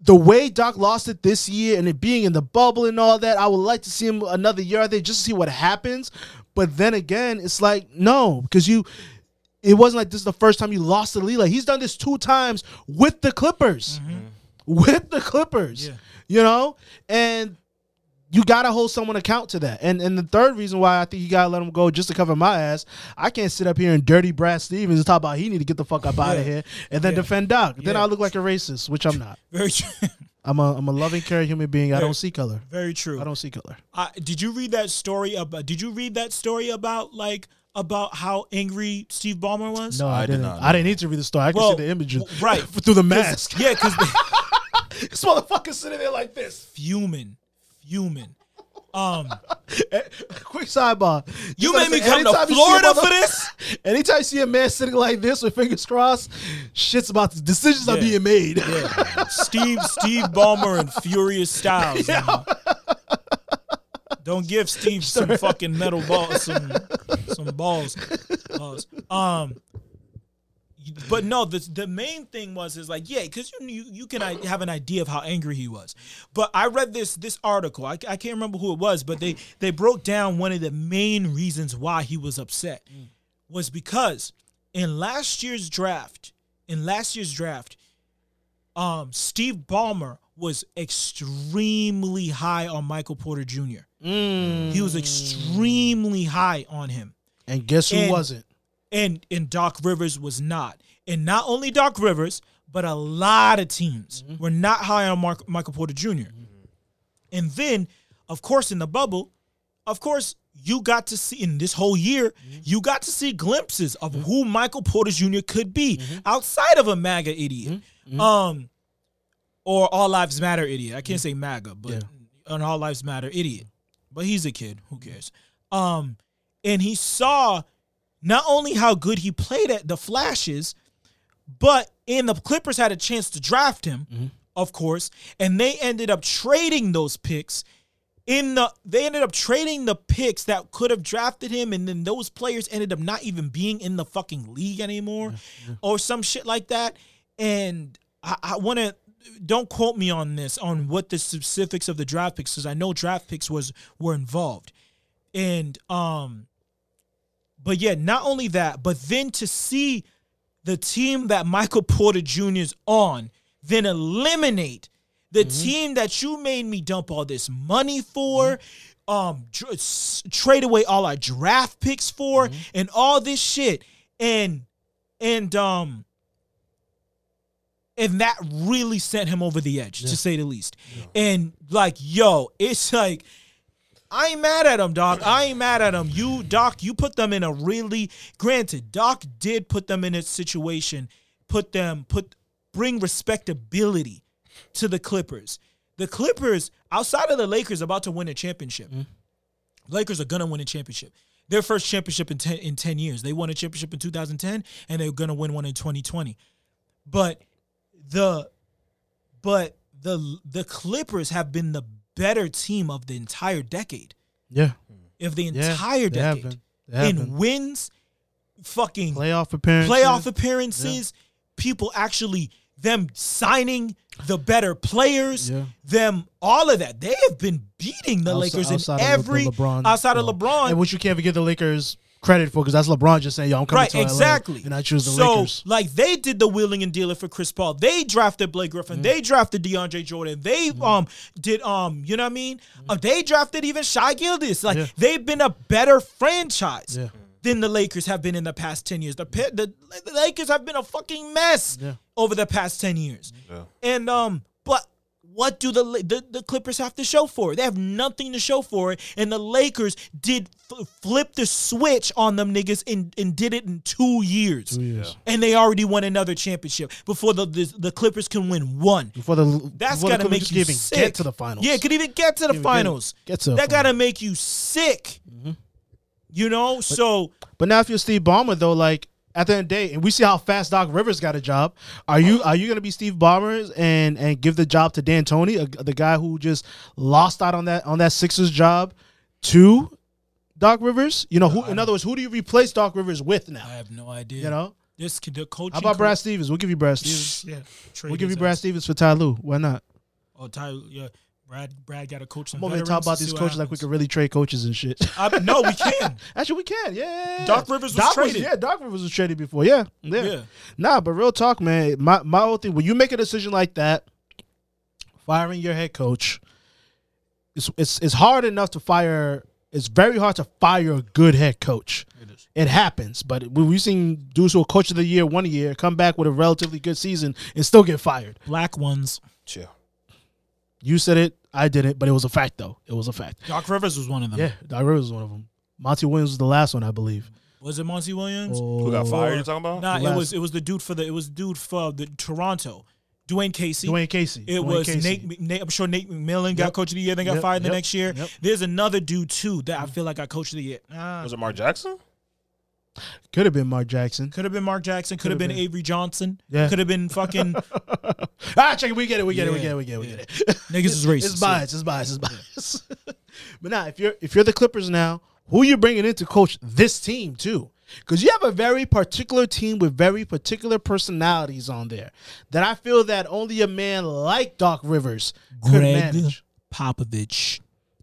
the way Doc lost it this year and it being in the bubble and all that. I would like to see him another year out there just to see what happens. But then again, it's like, no, because it wasn't like this is the first time you lost the league. Like, he's done this 2 times with the Clippers. Mm-hmm. With the Clippers. Yeah. You know? And you got to hold someone account to that. And the third reason why I think you got to let him go, just to cover my ass, I can't sit up here and dirty Brad Stevens and talk about he need to get the fuck up out of here and then defend Doc. Yeah. Then I look like a racist, which I'm not. Very true. I'm a loving, caring human being. I don't see color. Very true. I don't see color. Did you read that story about how angry Steve Ballmer was? No, I didn't. I didn't need to read the story. I could see the images through the mask. Yeah, because this motherfucker's sitting there like this, fuming. Quick sidebar. You made me come to Florida for this? Anytime you see a man sitting like this with fingers crossed, shit's about the decisions are being made. Yeah. Steve Ballmer and Furious Styles. Yeah. Don't give Steve some fucking metal balls, some balls. But no, the main thing was like, because you can have an idea of how angry he was. But I read this article. I can't remember who it was, but they broke down one of the main reasons why he was upset was because in last year's draft, Steve Ballmer was extremely high on Michael Porter Jr. He was extremely high on him. And guess who wasn't? And Doc Rivers was not. And not only Doc Rivers, but a lot of teams were not high on Michael Porter Jr. And then, of course, in the bubble, you got to see, in this whole year, you got to see glimpses of who Michael Porter Jr. could be outside of a MAGA idiot. Or All Lives Matter idiot. I can't say MAGA, but an All Lives Matter idiot. But he's a kid. Who cares? And he saw not only how good he played at the flashes, but the Clippers had a chance to draft him, of course, and they ended up trading those picks. They ended up trading the picks that could have drafted him, and then those players ended up not even being in the fucking league anymore or some shit like that. And I want to... Don't quote me on this, on what the specifics of the draft picks, because I know draft picks were involved. And, but yeah, not only that, but then to see the team that Michael Porter Jr. is on, then eliminate the team that you made me dump all this money for, trade away all our draft picks for, and all this shit. And that really sent him over the edge, to say the least. Yeah. And, it's like, I ain't mad at him, Doc. I ain't mad at him. Doc, you put them in a really... Granted, Doc did put them in a situation, bring respectability to the Clippers. The Clippers, outside of the Lakers, about to win a championship. Lakers are going to win a championship. Their first championship in 10 years. They won a championship in 2010, and they're going to win one in 2020. But the Clippers have been the better team of the entire decade. Yeah. Of the entire decade. In wins, fucking playoff appearances, people actually them signing the better players, them all of that. They have been beating the Lakers in every outside of LeBron. And which you can't forget the Lakers credit for, because that's LeBron just saying, yo, I'm coming to LA. Exactly. And I choose the Lakers. So, they did the wheeling and dealing for Chris Paul. They drafted Blake Griffin. They drafted DeAndre Jordan. They you know what I mean? They drafted even Shai Gilgeous. They've been a better franchise than the Lakers have been in the past 10 years. The Lakers have been a fucking mess over the past 10 years. And but what do the Clippers have to show for it? They have nothing to show for it, and the Lakers did flip the switch on them niggas and did it in 2 years. And they already won another championship before the Clippers can win one. That's got to make you sick. Get to the finals. Yeah, could even get to the finals. That got to make you sick. Mm-hmm. You know, But now if you're Steve Ballmer, though, like, at the end of the day, and we see how fast Doc Rivers got a job. Are you going to be Steve Ballmer and give the job to D'Antoni, the guy who just lost out on that Sixers job to Doc Rivers? You know, in other words, who do you replace Doc Rivers with now? I have no idea. You know, how about Brad Stevens? We'll give you Brad Stevens. Brad Stevens for Ty Lue. Why not? Oh, Ty Lue, yeah. Brad got a coach. I'm going to talk about these coaches like we can really trade coaches and shit. No, we can. Actually, we can. Yeah. Doc Rivers was traded before. Yeah. Nah, but real talk, man. My whole thing, when you make a decision like that, firing your head coach, it's hard enough to fire. It's very hard to fire a good head coach. It is. It happens, but we've seen dudes who are coach of the year one year come back with a relatively good season and still get fired. Black ones. Yeah. You said it, I did it, but it was a fact, though. It was a fact. Doc Rivers was one of them. Yeah, Doc Rivers was one of them. Monty Williams was the last one, I believe. Was it Monty Williams? Oh. Who got fired, you're talking about? Nah, it was the dude for the Toronto. Dwayne Casey. Nate, I'm sure Nate McMillan got coach of the year, then got fired the next year. Yep. There's another dude, too, that I feel like got coach of the year. Was it Mark Jackson? Could have been Mark Jackson. Could have been Avery Johnson. Yeah. Could have been fucking. Check it. We get it. Niggas is racist. It's biased. But now, if you're the Clippers now, who you bringing in to coach this team too? Because you have a very particular team with very particular personalities on there that I feel that only a man like Doc Rivers could manage. Popovich.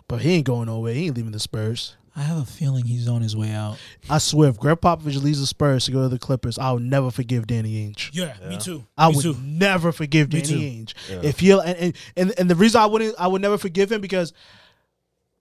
But he ain't going nowhere. He ain't leaving the Spurs. I have a feeling he's on his way out. I swear, if Greg Popovich leaves the Spurs to go to the Clippers, I would never forgive Danny Ainge. Yeah. Me too. I would never forgive Danny Ainge. Yeah. If he and the reason I would never forgive him because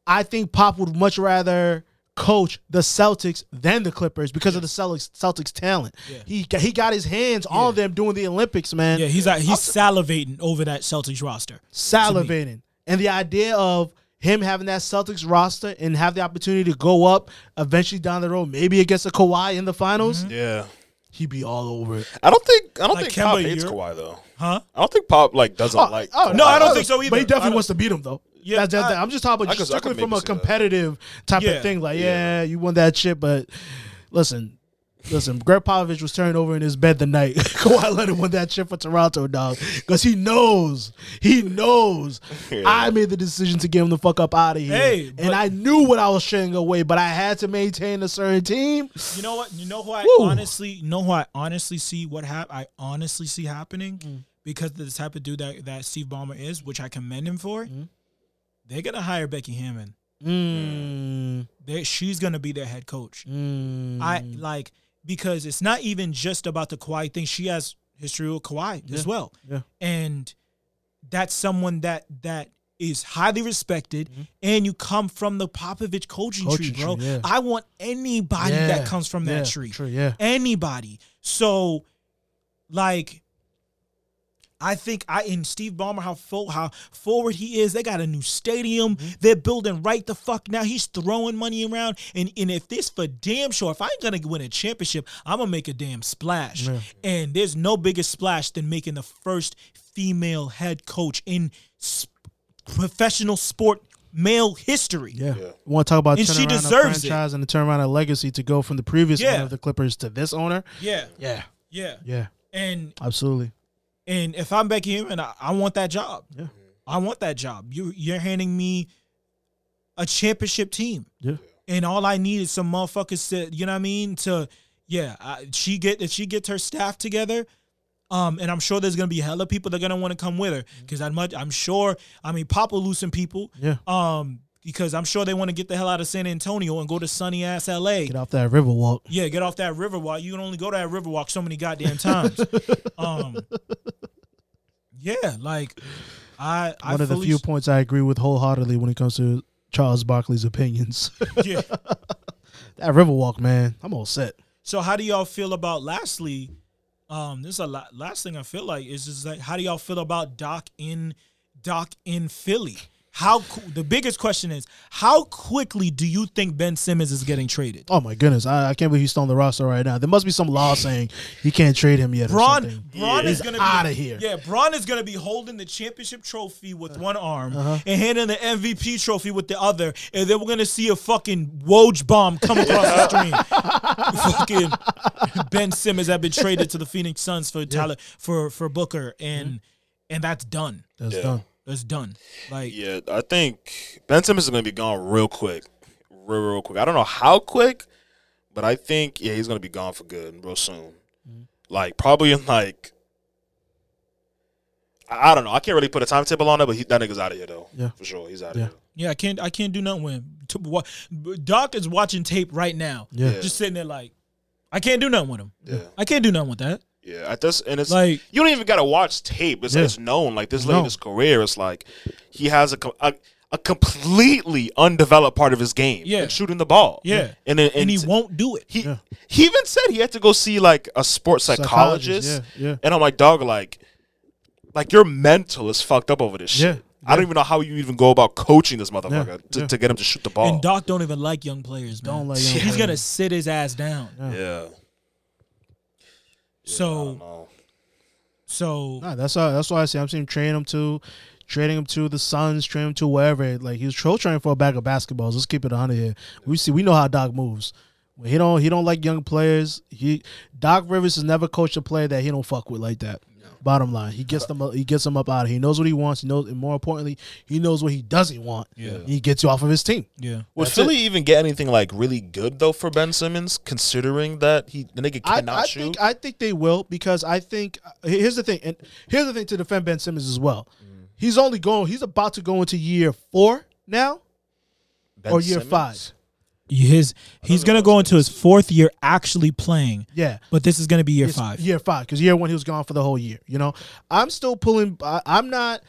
I think Pop would much rather coach the Celtics than the Clippers because of the Celtics talent. Yeah. He got his hands on them during the Olympics, man. Yeah, he's salivating over that Celtics roster. Salivating, and the idea of him having that Celtics roster and have the opportunity to go up eventually down the road, maybe against a Kawhi in the finals. Mm-hmm. Yeah, he'd be all over it. I don't think Pop hates Kawhi though. Huh? I don't think Pop doesn't like. Oh no, I don't think so either. But he definitely wants to beat him though. Yeah, I'm just talking about strictly from a competitive type of thing. Like, you won that shit, but listen, Greg Popovich was turning over in his bed the night Kawhi Leonard won that shit for Toronto, dog. Because he knows I made the decision to get him the fuck up out of here. And I knew what I was sharing away, but I had to maintain a certain team. You know what? You know who I honestly see what happening? Mm. Because of the type of dude that Steve Ballmer is, which I commend him for, they're going to hire Becky Hammon. Mm. She's going to be their head coach. Mm. Because it's not even just about the Kawhi thing. She has history with Kawhi as well. Yeah. And that's someone that is highly respected, and you come from the Popovich coaching tree, bro. Yeah. I want anybody that comes from that tree. True, yeah. Anybody. So, I think in Steve Ballmer, how forward he is. They got a new stadium. Mm-hmm. They're building right the fuck now. He's throwing money around. And if this for damn sure, if I ain't going to win a championship, I'm going to make a damn splash. Yeah. And there's no bigger splash than making the first female head coach in professional sport male history. Yeah. Want to talk about turnaround of franchise and the turnaround of legacy to go from the previous owner of the Clippers to this owner? Yeah. And absolutely. And if I'm Becky Hammon, I want that job. Yeah. I want that job. You're handing me a championship team. Yeah. And all I need is some motherfuckers to, you know what I mean? She gets her staff together. And I'm sure there's going to be hella people that are going to want to come with her. Because I'm sure, Pop will lose some people. Yeah. Because I'm sure they want to get the hell out of San Antonio and go to sunny-ass L.A. Get off that Riverwalk. Yeah, get off that Riverwalk. You can only go to that Riverwalk so many goddamn times. One of the few points I agree with wholeheartedly when it comes to Charles Barkley's opinions. Yeah. That Riverwalk, man, I'm all set. So how do y'all feel about, lastly, this is last thing I feel like, is just like, how do y'all feel about Doc in Doc in Philly. The biggest question is, how quickly do you think Ben Simmons is getting traded? Oh, my goodness. I can't believe he's still on the roster right now. There must be some law saying he can't trade him yet. Bron is going to be out of here. Yeah, Bron is going to be holding the championship trophy with one arm and handing the MVP trophy with the other, and then we're going to see a fucking Woj bomb come across the screen. Fucking Ben Simmons had been traded to the Phoenix Suns for Tyler, for Booker, and that's done. That's done. That's done. Like, yeah, I think Ben Simmons is going to be gone real quick. Real quick. I don't know how quick, but I think, yeah, he's going to be gone for good real soon. Mm-hmm. Like, probably in, like, I don't know. I can't really put a timetable on it, but that nigga's out of here, though. Yeah. For sure, he's out of here. Yeah, I can't do nothing with him. Doc is watching tape right now. Yeah. Just sitting there like, I can't do nothing with him. Yeah. I can't do nothing with that. Yeah, at this, and it's like you don't even gotta watch tape. It's, it's known. Like this late in his career, it's like he has a completely undeveloped part of his game. Yeah, like shooting the ball. Yeah, and he won't do it. He even said he had to go see like a sports psychologist. Yeah. And I'm like, dog, like your mental is fucked up over this shit. I don't even know how you even go about coaching this motherfucker to get him to shoot the ball. And Doc don't even like young players. Man. Don't like young players. He's gonna sit his ass down. Yeah. Yeah, that's why I say I'm seeing trading him to the Suns, trading him to wherever. Like he was trying for a bag of basketballs. Let's keep it 100 here. We know how Doc moves. He don't like young players. Doc Rivers has never coached a player that he don't fuck with like that. No. Bottom line, he gets them up out of here. He knows what he wants. He knows, and more importantly, he knows what he doesn't want. Yeah, he gets you off of his team. Yeah, would Philly even get anything like really good though for Ben Simmons, considering that the nigga cannot shoot? I think they will, because I think here's the thing to defend Ben Simmons as well. Mm. He's about to go into year 4 now, Ben or year Simmons? 5. He's going to go into his 4th year actually playing. Yeah. But this is going to be year 5. Year 5, because year 1 he was gone for the whole year, you know. I'm still pulling. I'm not,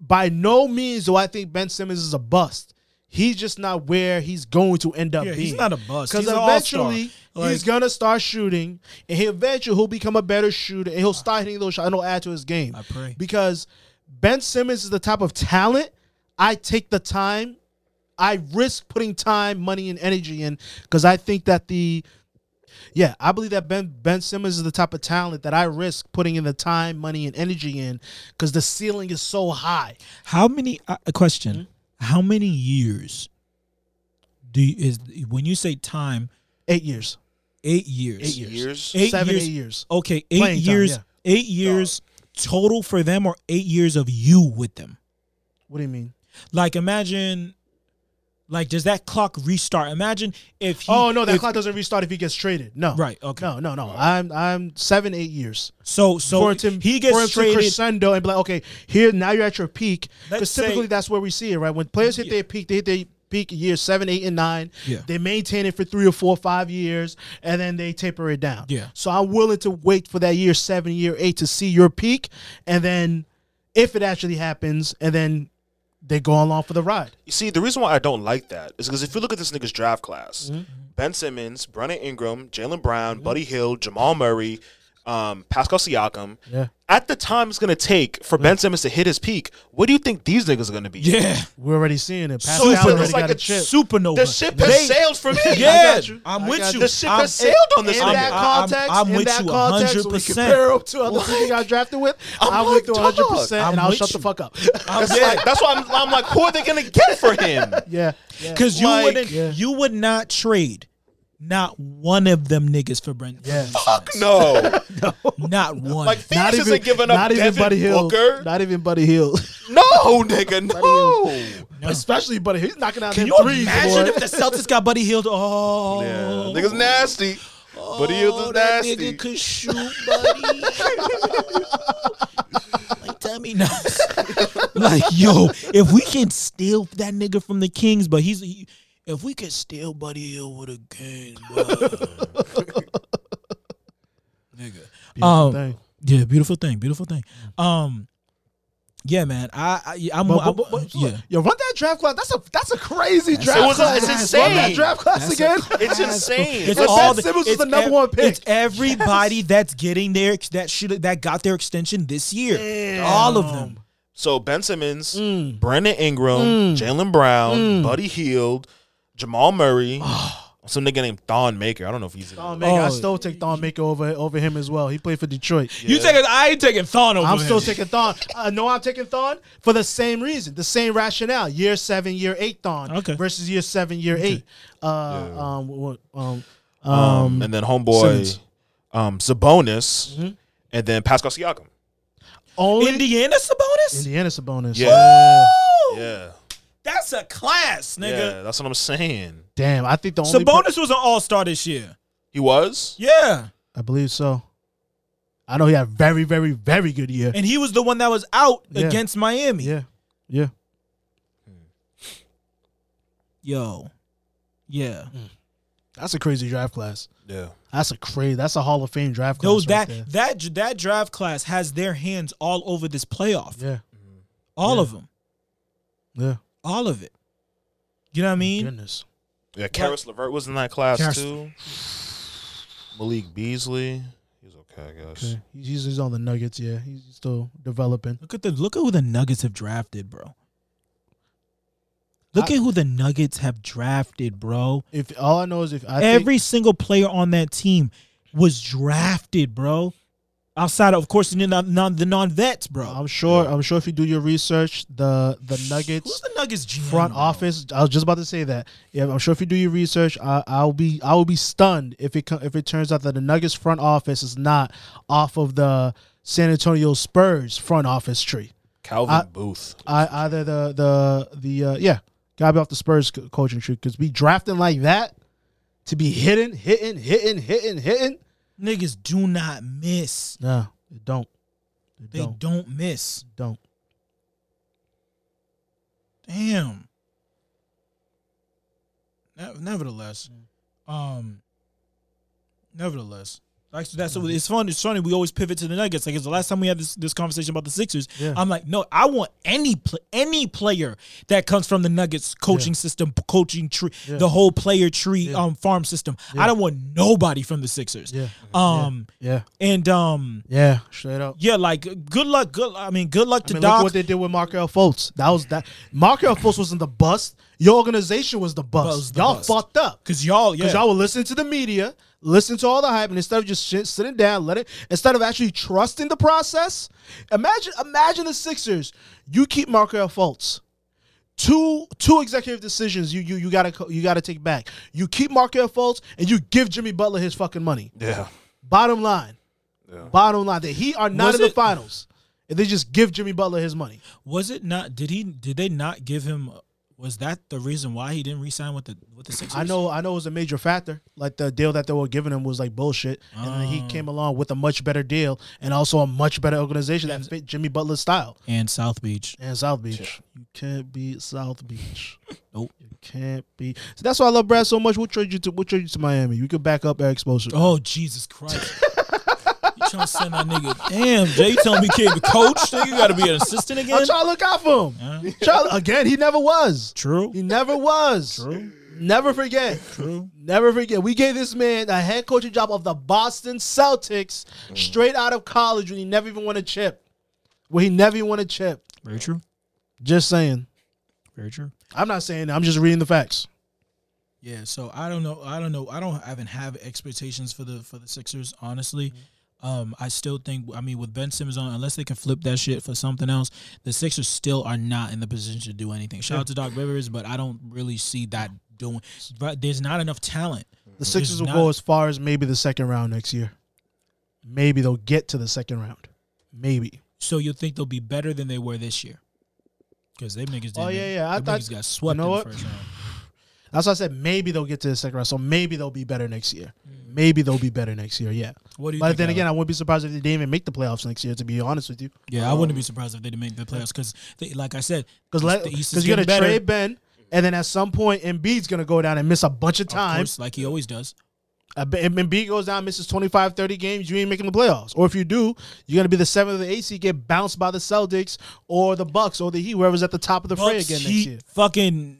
by no means do I think Ben Simmons is a bust. He's just not where he's going to end up being. He's not a bust. Because eventually he's going to start shooting, and he'll become a better shooter, and he'll start hitting those shots, and he'll add to his game. I pray. Because Ben Simmons is the type of talent I take the time. I risk putting time, money, and energy in, because I think that I believe that Ben Simmons is the type of talent that I risk putting in the time, money, and energy in, because the ceiling is so high. How many years when you say time? 8 years. 8 years. 8 years. 8 years. Okay, 8 years. Time, yeah. 8 years total for them, or 8 years of you with them? What do you mean? Like, imagine... Like, does that clock restart? Imagine if he... Oh, no, that clock doesn't restart if he gets traded. No. Right, okay. No. I'm 7, 8 years. So for him he gets traded. To crescendo and be like, okay, here, now you're at your peak. Because typically that's where we see it, right? When players hit their peak, they hit their peak year 7, 8, and 9. Yeah. They maintain it for 3 or 4 or 5 years, and then they taper it down. Yeah. So I'm willing to wait for that year 7, year 8 to see your peak, and then if it actually happens, and then... They go along for the ride. You see, the reason why I don't like that is because if you look at this nigga's draft class, mm-hmm. Ben Simmons, Brandon Ingram, Jaylen Brown, mm-hmm. Buddy Hield, Jamal Murray, Pascal Siakam. Yeah. At the time it's going to take for Ben Simmons to hit his peak, what do you think these niggas are going to be? Yeah. We're already seeing it. It's like a chip. Supernova. The ship has sailed for me. Yeah. I'm with you. The ship has sailed on this. In that context, 100%. We compare him to other people I drafted with. I'm with you 100%, and I'll shut the fuck up. That's why I'm like, who are they going to get for him? Yeah. Because you would not trade. Not one of them niggas for Brent. Yeah. Fuck no. Not one. Like, Phoenix isn't giving up Devin Booker. Not even Buddy Hield. No, nigga, no. Especially Buddy Hield. He's knocking out them threes. Can you imagine if the Celtics got Buddy Hield? Oh. Yeah. Nigga's nasty. Oh, Buddy Hield is nasty. That nigga could shoot, buddy. Like, tell me no. Like, yo, if we can steal that nigga from the Kings, but if we could steal Buddy Hill with a game, bro. Nigga. Beautiful thing. Yeah, beautiful thing. Yeah, man. I'm. But, yo, run that draft class. That's a crazy draft class. It's insane. Run that draft class again. It's insane. It's all Ben Simmons is the number one pick. It's everybody that's getting that got their extension this year. Damn. All of them. So Ben Simmons, Brandon Ingram, Jaylen Brown, Buddy Hield, Jamal Murray, some nigga named Thon Maker. I don't know if he's Thon Maker. I still take Thon Maker over him as well. He played for Detroit. Yeah. You take it. I ain't taking Thon over. I'm still taking Thon. No, I'm taking Thon for the same reason, the same rationale. Year 7, year 8 Thon versus year 7, year 8. And then homeboy, Sabonis, and then Pascal Siakam. Only Indiana Sabonis? Indiana Sabonis. Yeah. Woo! Yeah. That's a class, nigga. Yeah, that's what I'm saying. Damn, I think the only Sabonis was an all-star this year. He was? Yeah. I believe so. I know he had a very, very, very good year. And he was the one that was out against Miami. Yeah. Yeah. Yo. Yeah. That's a crazy draft class. Yeah. That's a Hall of Fame draft class. That draft class has their hands all over this playoff. Yeah. All of them. Yeah. All of it. You know what I mean? Goodness. Yeah, Karis LeVert was in that class too. Malik Beasley. He's okay, I guess. Okay. He's on the Nuggets, yeah. He's still developing. Look at who the Nuggets have drafted, bro. Look at who the Nuggets have drafted, bro. Every single player on that team was drafted, bro. Outside of course, the non-vets, bro. I'm sure if you do your research, the Nuggets. Who's the Nuggets GM, front office? I was just about to say that. Yeah, I'm sure if you do your research, I will be stunned if it turns out that the Nuggets front office is not off of the San Antonio Spurs front office tree. Calvin Booth. Gotta be off the Spurs coaching tree, because we drafting like that to be hitting. Niggas do not miss. No, they don't. They don't miss. Don't. Damn. Nevertheless. Actually, that's what it's funny. It's funny. We always pivot to the Nuggets. Like, it's the last time we had this conversation about the Sixers. Yeah. I'm like, no, I want any player that comes from the Nuggets coaching system, coaching tree, the whole player tree, farm system. Yeah. I don't want nobody from the Sixers. Yeah. Yeah. Straight up. Yeah. Like, good luck. Good luck to Doc. Look what they did with Markelle Fultz. That was Markelle Fultz wasn't the bust. Your organization was the bust. Y'all fucked up because y'all were listening to the media. Listen to all the hype, and instead of just sitting down, instead of actually trusting the process, imagine the Sixers. You keep Markelle Fultz. Two executive decisions you gotta take back. You keep Markelle Fultz, and you give Jimmy Butler his fucking money. Yeah. Bottom line, that he are not in the finals, and they just give Jimmy Butler his money. Was it not? Did they not give him? Was that the reason why he didn't re-sign with the Sixers? I know it was a major factor. Like, the deal that they were giving him was like bullshit, and then he came along with a much better deal and also a much better organization that fit Jimmy Butler's style. And South Beach. Yeah. You can't beat South Beach. Nope. You can't beat. So that's why I love Brad so much. We'll trade you to Miami. You can back up Eric Spoelstra. Oh, Jesus Christ. You trying to send that nigga? Damn, Jay, you telling me you can't be coach? You got to be an assistant again. I'm trying to look out for him. He never was. True. He never was. True. Never forget. True. Never forget. We gave this man a head coaching job of the Boston Celtics straight out of college when he never even won a chip. Very true. Just saying. Very true. I'm not saying that. I'm just reading the facts. Yeah. So I don't know. I haven't have expectations for the Sixers, honestly. Mm-hmm. I still think, with Ben Simmons on, unless they can flip that shit for something else, the Sixers still are not in the position to do anything. Shout out to Doc Rivers, but I don't really see that doing. But there's not enough talent. The Sixers will go as far as maybe the second round next year. Maybe they'll get to the second round. Maybe. So you think they'll be better than they were this year? Because they niggas didn't. Oh yeah, yeah. I thought niggas got swept in the first round. That's why I said maybe they'll get to the second round. So maybe they'll be better next year. Maybe they'll be better next year, yeah. But then again, I wouldn't be surprised if they didn't even make the playoffs next year, to be honest with you. Yeah, I wouldn't be surprised if they didn't make the playoffs because, like I said, because you're going to trade Ben, and then at some point, Embiid's going to go down and miss a bunch of times. Of course, like he always does. Embiid goes down, misses 25, 30 games, you ain't making the playoffs. Or if you do, you're going to be the 7th or the 8th seed, get bounced by the Celtics or the Bucks or the Heat, whoever's at the top of the fray again next year. Fucking...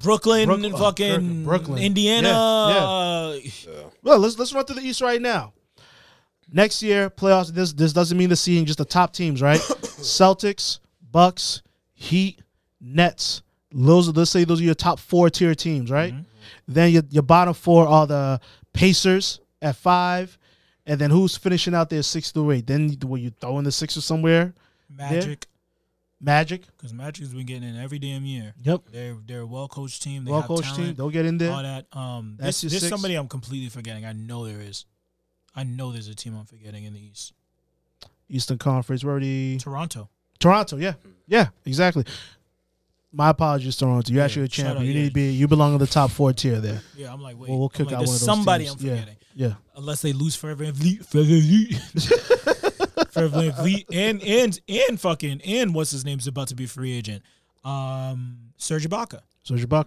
Brooklyn, Indiana. Yeah. Well, let's run through the East right now. Next year, playoffs, this doesn't mean the seeding, just the top teams, right? Celtics, Bucks, Heat, Nets. Let's say those are your top four tier teams, right? Mm-hmm. Then your bottom four are the Pacers at 5. And then who's finishing out there 6 through 8? Then you throw in the Sixers somewhere? Magic. Magic. Because Magic's been getting in every damn year. Yep. They're a well-coached team. They well-coached team. They'll get in there. All that. There's somebody I'm completely forgetting. I know there is. I know there's a team I'm forgetting in the East. Eastern Conference. We're already... Toronto, yeah. Yeah, exactly. My apologies, Toronto. You're actually a champion. You need to be. You belong in the top 4 tier there. Yeah, I'm like, wait. We'll kick out one of those somebody teams. I'm forgetting. Yeah. Unless they lose Fred VanVleet and what's his name's about to be free agent. Serge Ibaka.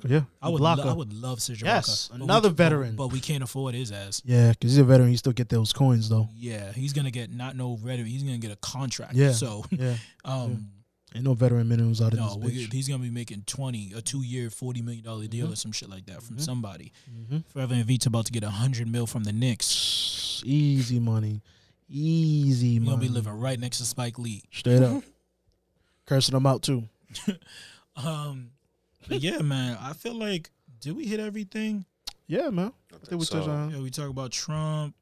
Yeah. I would love Serge Ibaka. Yes, another veteran. But we can't afford his ass. Yeah, because he's a veteran. He still get those coins, though. Yeah, he's going to get not no veteran. He's going to get a contract. Yeah. So, yeah. Ain't no veteran minimums out of this bitch. He's going to be making a 2-year, $40 million deal or some shit like that from somebody. Mm-hmm. Forever and Vita's about to get $100 million from the Knicks. Easy money. He's going to be living right next to Spike Lee. Straight up. Cursing him out, too. Yeah, man. I feel like, did we hit everything? Yeah, man. I think we touched on. Yeah, we talk about Trump.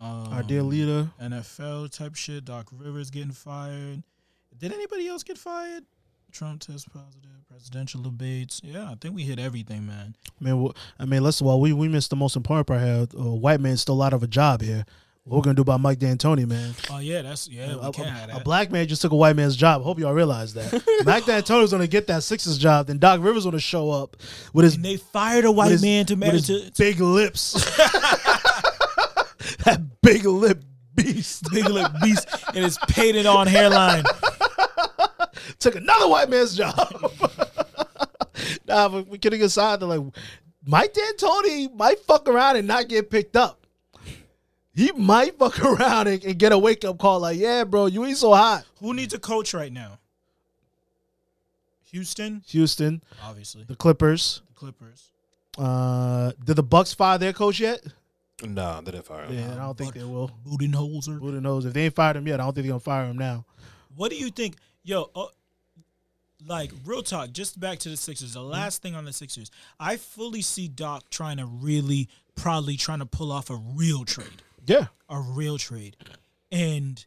Our dear leader. NFL type shit. Doc Rivers getting fired. Did anybody else get fired? Trump test positive, presidential debates. Yeah, I think we hit everything, man. Listen, while we missed the most important part here. White man's still out of a job here. What we're going to do about Mike D'Antoni, man? Oh, yeah, we can't have that. A black man just took a white man's job. Hope y'all realize that. Mike D'Antoni's going to get that Sixers job. Then Doc Rivers going to show up with his... And they fired a white man to manage his big lips. That big lip beast. Big lip beast. And his painted on hairline. Took another white man's job. Nah, but we're kidding aside. They're like, Mike D'Antoni might fuck around and not get picked up. He might fuck around and get a wake-up call like, yeah, bro, you ain't so hot. Who needs a coach right now? Houston. Obviously. The Clippers. Did the Bucks fire their coach yet? Nah, they didn't fire him. Yeah, I don't think they will. Budenholzer. If they ain't fired him yet, I don't think they're going to fire him now. What do you think? Yo, real talk, just back to the Sixers. The last thing on the Sixers. I fully see Doc probably trying to pull off a real trade. Yeah. A real trade. And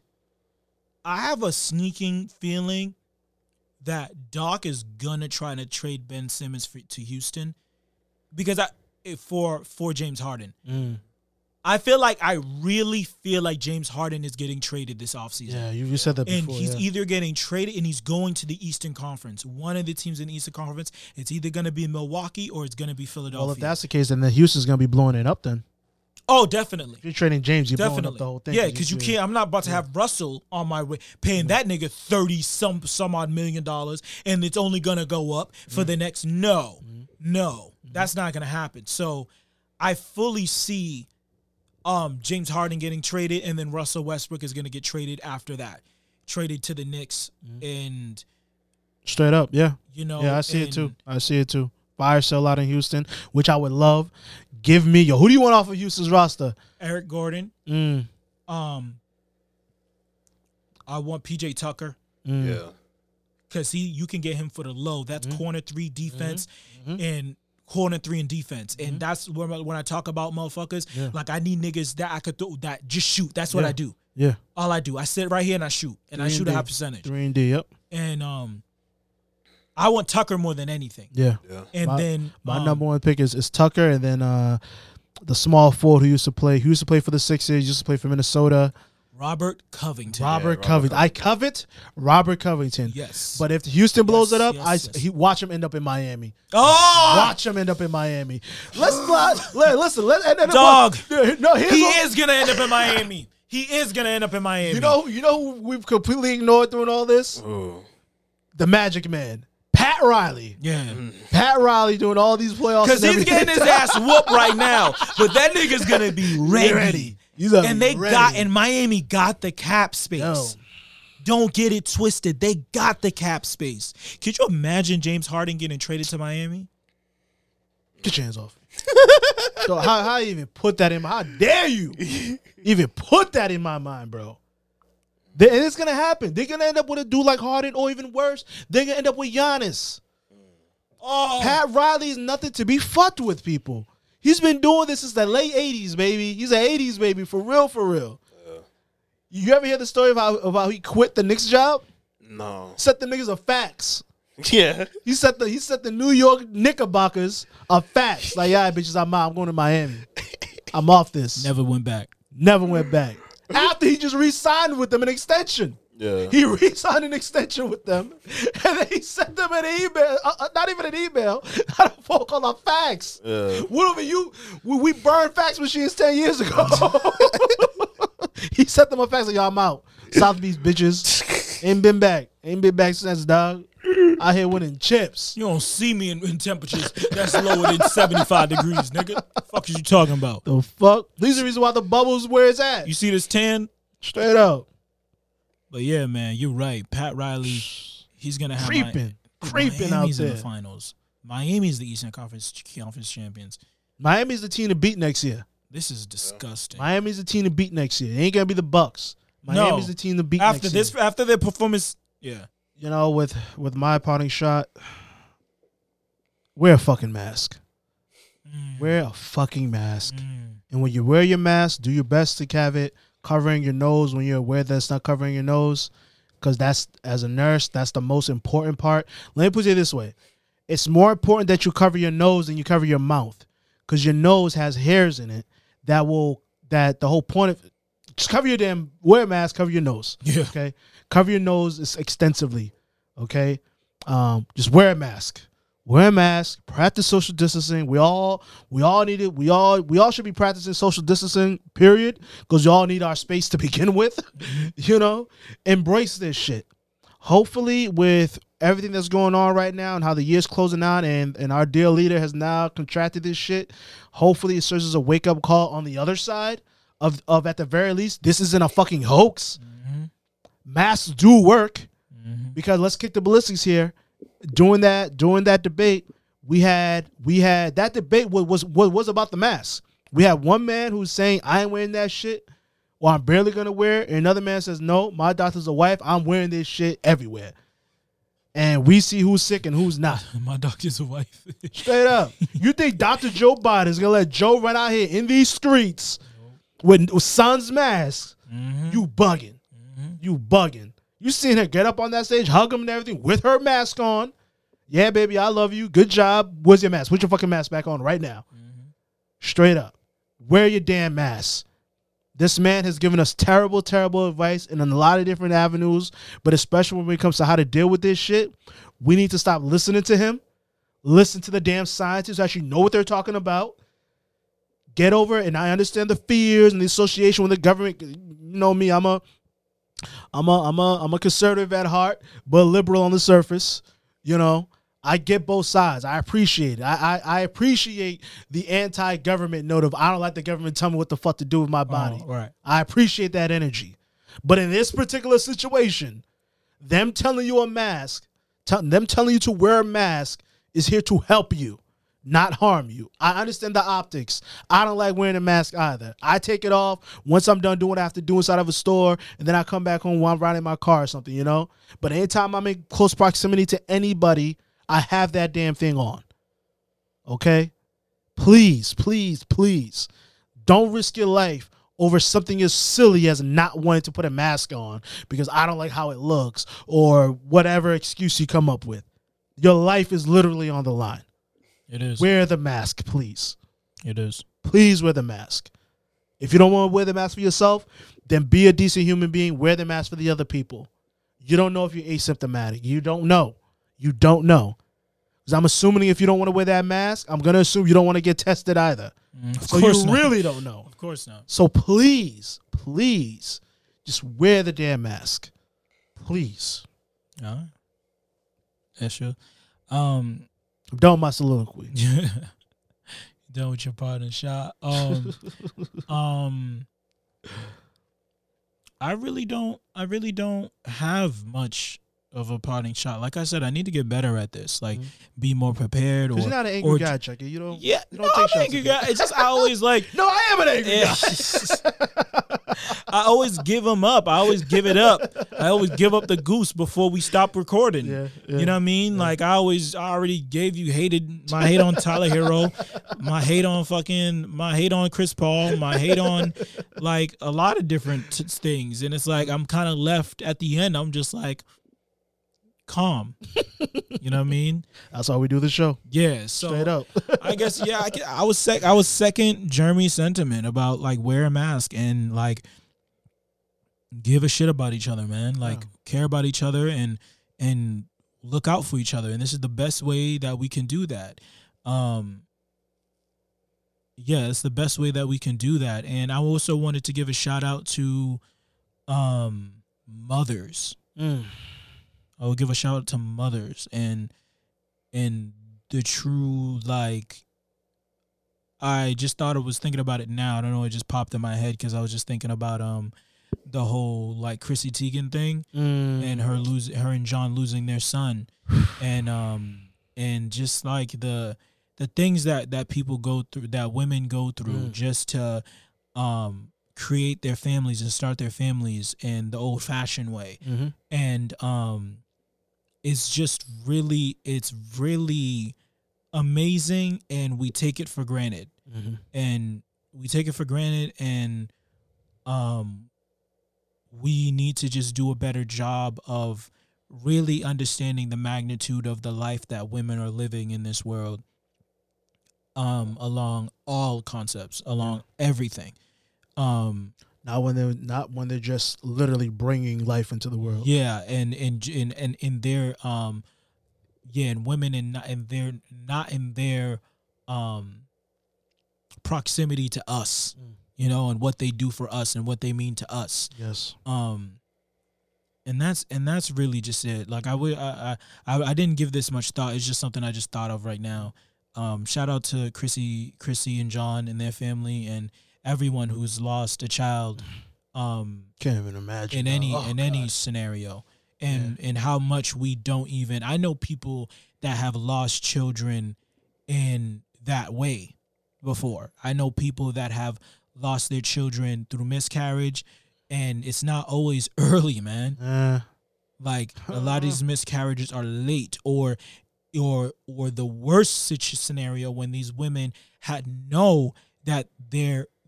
I have a sneaking feeling that Doc is going to try to trade Ben Simmons to Houston because for James Harden. Mm. I really feel like James Harden is getting traded this offseason. Yeah, you said that before. And he's either getting traded and he's going to the Eastern Conference. One of the teams in the Eastern Conference, it's either going to be Milwaukee or it's going to be Philadelphia. Well, if that's the case, then Houston's going to be blowing it up then. Oh, definitely. If you're trading James, you're blowing up the whole thing. Yeah, because you can't. I'm not about to have Russell on my way, paying that nigga $30-some odd million, and it's only going to go up for the next. No, that's not going to happen. So I fully see... James Harden getting traded, and then Russell Westbrook is going to get traded after that. Traded to the Knicks and... Straight up, yeah. You know, yeah, I see it too. Buy or sell out in Houston, which I would love. Give me... Yo, who do you want off of Houston's roster? Eric Gordon. Mm. I want P.J. Tucker. Mm. Yeah. Because you can get him for the low. That's corner three defense and... Corner three in defense, and that's where when I talk about motherfuckers, like I need niggas that I could throw that just shoot. That's what I do. Yeah, all I do. I sit right here and I shoot, and I shoot a high percentage. 3 and D. Yep. And I want Tucker more than anything. Yeah. And my number one pick is Tucker, and then the small forward who used to play for the Sixers, used to play for Minnesota. Robert Covington. I covet Robert Covington. Yes. But if Houston blows it up, watch him end up in Miami. Oh! Watch him end up in Miami. Let's end up. Dog. No, is going to end up in Miami. He is going to end up in Miami. You know who we've completely ignored during all this? Ooh. The Magic Man. Pat Riley. Yeah. Pat Riley doing all these playoffs. Because he's getting his ass whooped right now. But that nigga's going to be ready. And they Miami got the cap space. Yo. Don't get it twisted. They got the cap space. Could you imagine James Harden getting traded to Miami? Get your hands off. So how you even put that in my? How dare you even put that in my mind, bro? And it's gonna happen. They're gonna end up with a dude like Harden, or even worse, they're gonna end up with Giannis. Oh. Pat Riley is nothing to be fucked with, people. He's been doing this since the late 80s, baby. He's an 80s baby, for real, for real. Yeah. You ever hear the story of how he quit the Knicks job? No. Set the niggas a fax. Yeah. He set the New York Knickerbockers a fax. Like, yeah, bitches, I'm out. I'm going to Miami. I'm off this. Never went back. After he just re-signed with them an extension. Yeah. He re-signed an extension with them. And then he sent them an email. Not even an email. Not a phone call, a fax. Yeah. We burned fax machines 10 years ago. He sent them a fax like, y'all, I'm out. South Beach bitches. Ain't been back since, dog. Out here winning chips. You don't see me in temperatures that's lower than 75 degrees, nigga. The fuck is you talking about? The fuck? These are the reasons why the bubble's where it's at. You see this tan? Straight up. But yeah, man, you're right. Pat Riley, he's gonna have creeping Miami's out there in the finals. Miami's the Eastern Conference champions. Miami's the team to beat next year. This is disgusting. Miami's the team to beat next year. It ain't gonna be the Bucks. Miami's the team to beat next year. After their performance, yeah. You know, with my parting shot, wear a fucking mask. Wear a fucking mask. And when you wear your mask, do your best to have it covering your nose when you're aware that it's not covering your nose, because that's, as a nurse, that's the most important part. Let me put it this way. It's more important that you cover your nose than you cover your mouth, because your nose has hairs in it that the whole point of it, just cover your damn, wear a mask, cover your nose. Yeah. Okay? Cover your nose extensively. Okay? Just wear a mask. Wear a mask, practice social distancing. We all need it. We all should be practicing social distancing, period, because y'all need our space to begin with. You know? Embrace this shit. Hopefully, with everything that's going on right now and how the year's closing out and our dear leader has now contracted this shit, hopefully it serves as a wake-up call on the other side of at the very least, this isn't a fucking hoax. Mm-hmm. Masks do work, because let's kick the ballistics here. During that debate, we had that debate was about the mask. We had one man who's saying, I ain't wearing that shit, or I'm barely gonna wear it. And another man says, no, my doctor's a wife, I'm wearing this shit everywhere. And we see who's sick and who's not. My doctor's a wife. Straight up. You think Dr. Joe Biden is gonna let Joe run out here in these streets with son's mask? You bugging. You bugging. You seen her get up on that stage, hug him and everything with her mask on. Yeah, baby, I love you. Good job. Where's your mask? Put your fucking mask back on right now. Mm-hmm. Straight up. Wear your damn mask. This man has given us terrible, terrible advice in a lot of different avenues, but especially when it comes to how to deal with this shit, we need to stop listening to him. Listen to the damn scientists who actually know what they're talking about. Get over it. And I understand the fears and the association with the government. You know me, I'm a conservative at heart, but liberal on the surface. You know, I get both sides. I appreciate it. I appreciate the anti-government note of, I don't like the government tell me what the fuck to do with my body. Oh, right. I appreciate that energy. But in this particular situation, them telling you a mask, them telling you to wear a mask is here to help you, not harm you. I understand the optics. I don't like wearing a mask either. I take it off once I'm done doing what I have to do inside of a store, and then I come back home while I'm riding my car or something, you know? But anytime I'm in close proximity to anybody, I have that damn thing on. Okay? Please, please, please don't risk your life over something as silly as not wanting to put a mask on because I don't like how it looks or whatever excuse you come up with. Your life is literally on the line. It is. Wear the mask, please. It is. Please wear the mask. If you don't want to wear the mask for yourself, then be a decent human being. Wear the mask for the other people. You don't know if you're asymptomatic. You don't know. Because I'm assuming if you don't want to wear that mask, I'm going to assume you don't want to get tested either. So you really don't know. Of course not. So please, please, just wear the damn mask. Please. All right. That's true. I'm done with my soliloquy. Done with your partner shot. I really don't have much of a parting shot. Like I said, I need to get better at this. Like, be more prepared. Because you're not an angry guy, Chucky. You don't. Yeah, you don't take shots. I'm an angry guy. It's just I always like. No, I am an angry guy. I always give them up. I always give it up. I always give up the goose before we stop recording. Yeah. You know what I mean? Yeah. Like I already gave you my hate on Tyler Herro, my hate on Chris Paul, my hate on like a lot of different things, and it's like I'm kind of left at the end. I'm just like. Calm, you know what I mean. That's how we do the show. Yeah, so straight up. I guess I was second Jeremy's sentiment about like wear a mask and like give a shit about each other, man. Like care about each other and look out for each other. And this is the best way that we can do that. Yeah, it's the best way that we can do that. And I also wanted to give a shout out to mothers. I will give a shout out to mothers and the true, like, I just thought I was thinking about it now. I don't know. It just popped in my head because I was just thinking about the whole, like, Chrissy Teigen thing and her and John losing their son and just, like, the things that people go through, that women go through just to create their families and start their families in the old-fashioned way, and it's just really, it's really amazing, and we take it for granted, and we need to just do a better job of really understanding the magnitude of the life that women are living in this world, along all concepts, along everything. Not when they're just literally bringing life into the world. Yeah, and in their and women not in their proximity to us, you know, and what they do for us and what they mean to us. Yes. And that's really just it. Like I didn't give this much thought. It's just something I just thought of right now. Shout out to Chrissy and John and their family and everyone who's lost a child, can't even imagine in any scenario, and how much we don't even. I know people that have lost children in that way before. I know people that have lost their children through miscarriage, and it's not always early, man. Like a lot of these miscarriages are late, or the worst scenario when these women had know that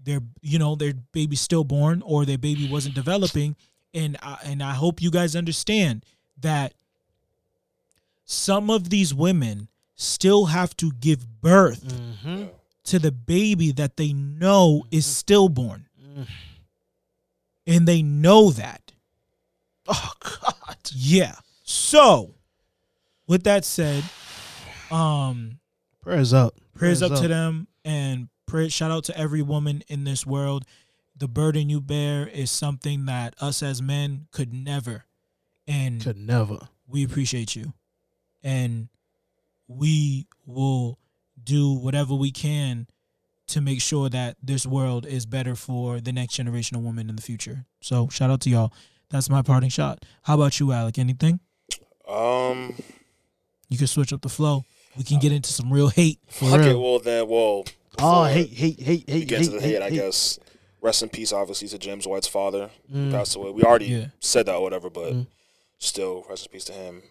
their baby's stillborn or their baby wasn't developing. And I hope you guys understand that some of these women still have to give birth to the baby that they know is stillborn. And they know that. Oh, God. Yeah. So, with that said, prayers up. Prayers up to them and pray, shout out to every woman in this world. The burden you bear is something that us as men could never. And could never. We appreciate you. And we will do whatever we can to make sure that this world is better for the next generation of women in the future. So shout out to y'all. That's my parting shot. How about you, Alec? Anything? You can switch up the flow. We can get into some real hate. For real. Well. Oh, hate. You get to the hate, I guess. Rest in peace, obviously, to James White's father. Passed away. We already said that or whatever, but still, rest in peace to him.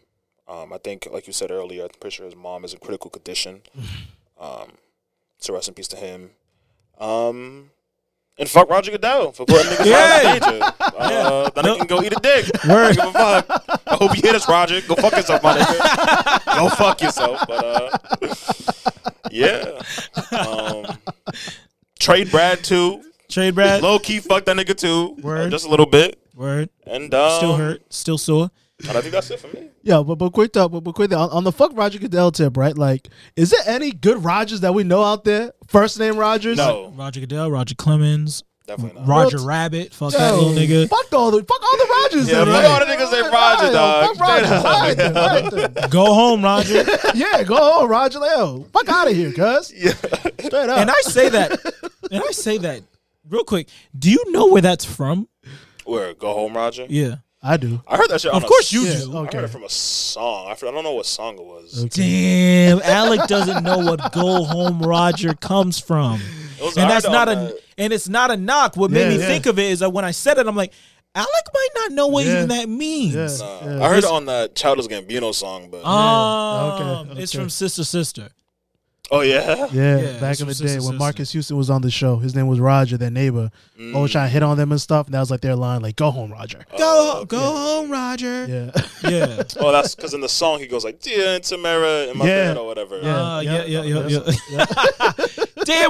I think, like you said earlier, I'm pretty sure his mom is in critical condition. So rest in peace to him. And fuck Roger Goodell for putting niggas out of danger. That nigga can go eat a dick. I don't give a fuck. I hope you hear this, Roger. Go fuck yourself, my nigga. Go fuck yourself. But yeah. Trade Brad too. Trade Brad. Low key fuck that nigga too. Word. Just a little bit. Word. And still hurt. Still sore. And I think that's it for me. Yeah, but quick, on the fuck Roger Goodell tip, right? Like, is there any good Rogers that we know out there? First name Rogers? No. Roger Goodell, Roger Clemens. Definitely not. Roger Rabbit. Fuck that little nigga. Fuck all the Rogers. Yeah, fuck all the niggas that Roger, dog. Fuck Roger. Right. Go home, Roger. Yeah, go home, Roger. Like, fuck out of here, cuz. Yeah. Straight up. And I say that real quick. Do you know where that's from? Where? Go home, Roger? Yeah. I do. I heard that shit. Of course you do. Okay. I heard it from a song. I don't know what song it was. Okay. Damn, Alec doesn't know what "Go Home, Roger" comes from, and that's not a. And it's not a knock. What made me think of it is that when I said it, I'm like, Alec might not know what even that means. I heard it on the Childish Gambino song, but it's from Sister Sister. Oh yeah, back in the day when Marcus Houston was on the show, his name was Roger, their neighbor. Always trying to hit on them and stuff, and that was like their line, like "Go home, Roger." Go home, Roger. Yeah. Oh, that's because in the song he goes like "Dear Aunt Tamara" in my bed or whatever. Damn,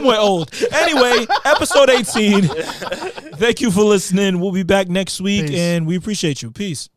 we're old. Anyway, episode 18. Thank you for listening. We'll be back next week, and we appreciate you. Peace.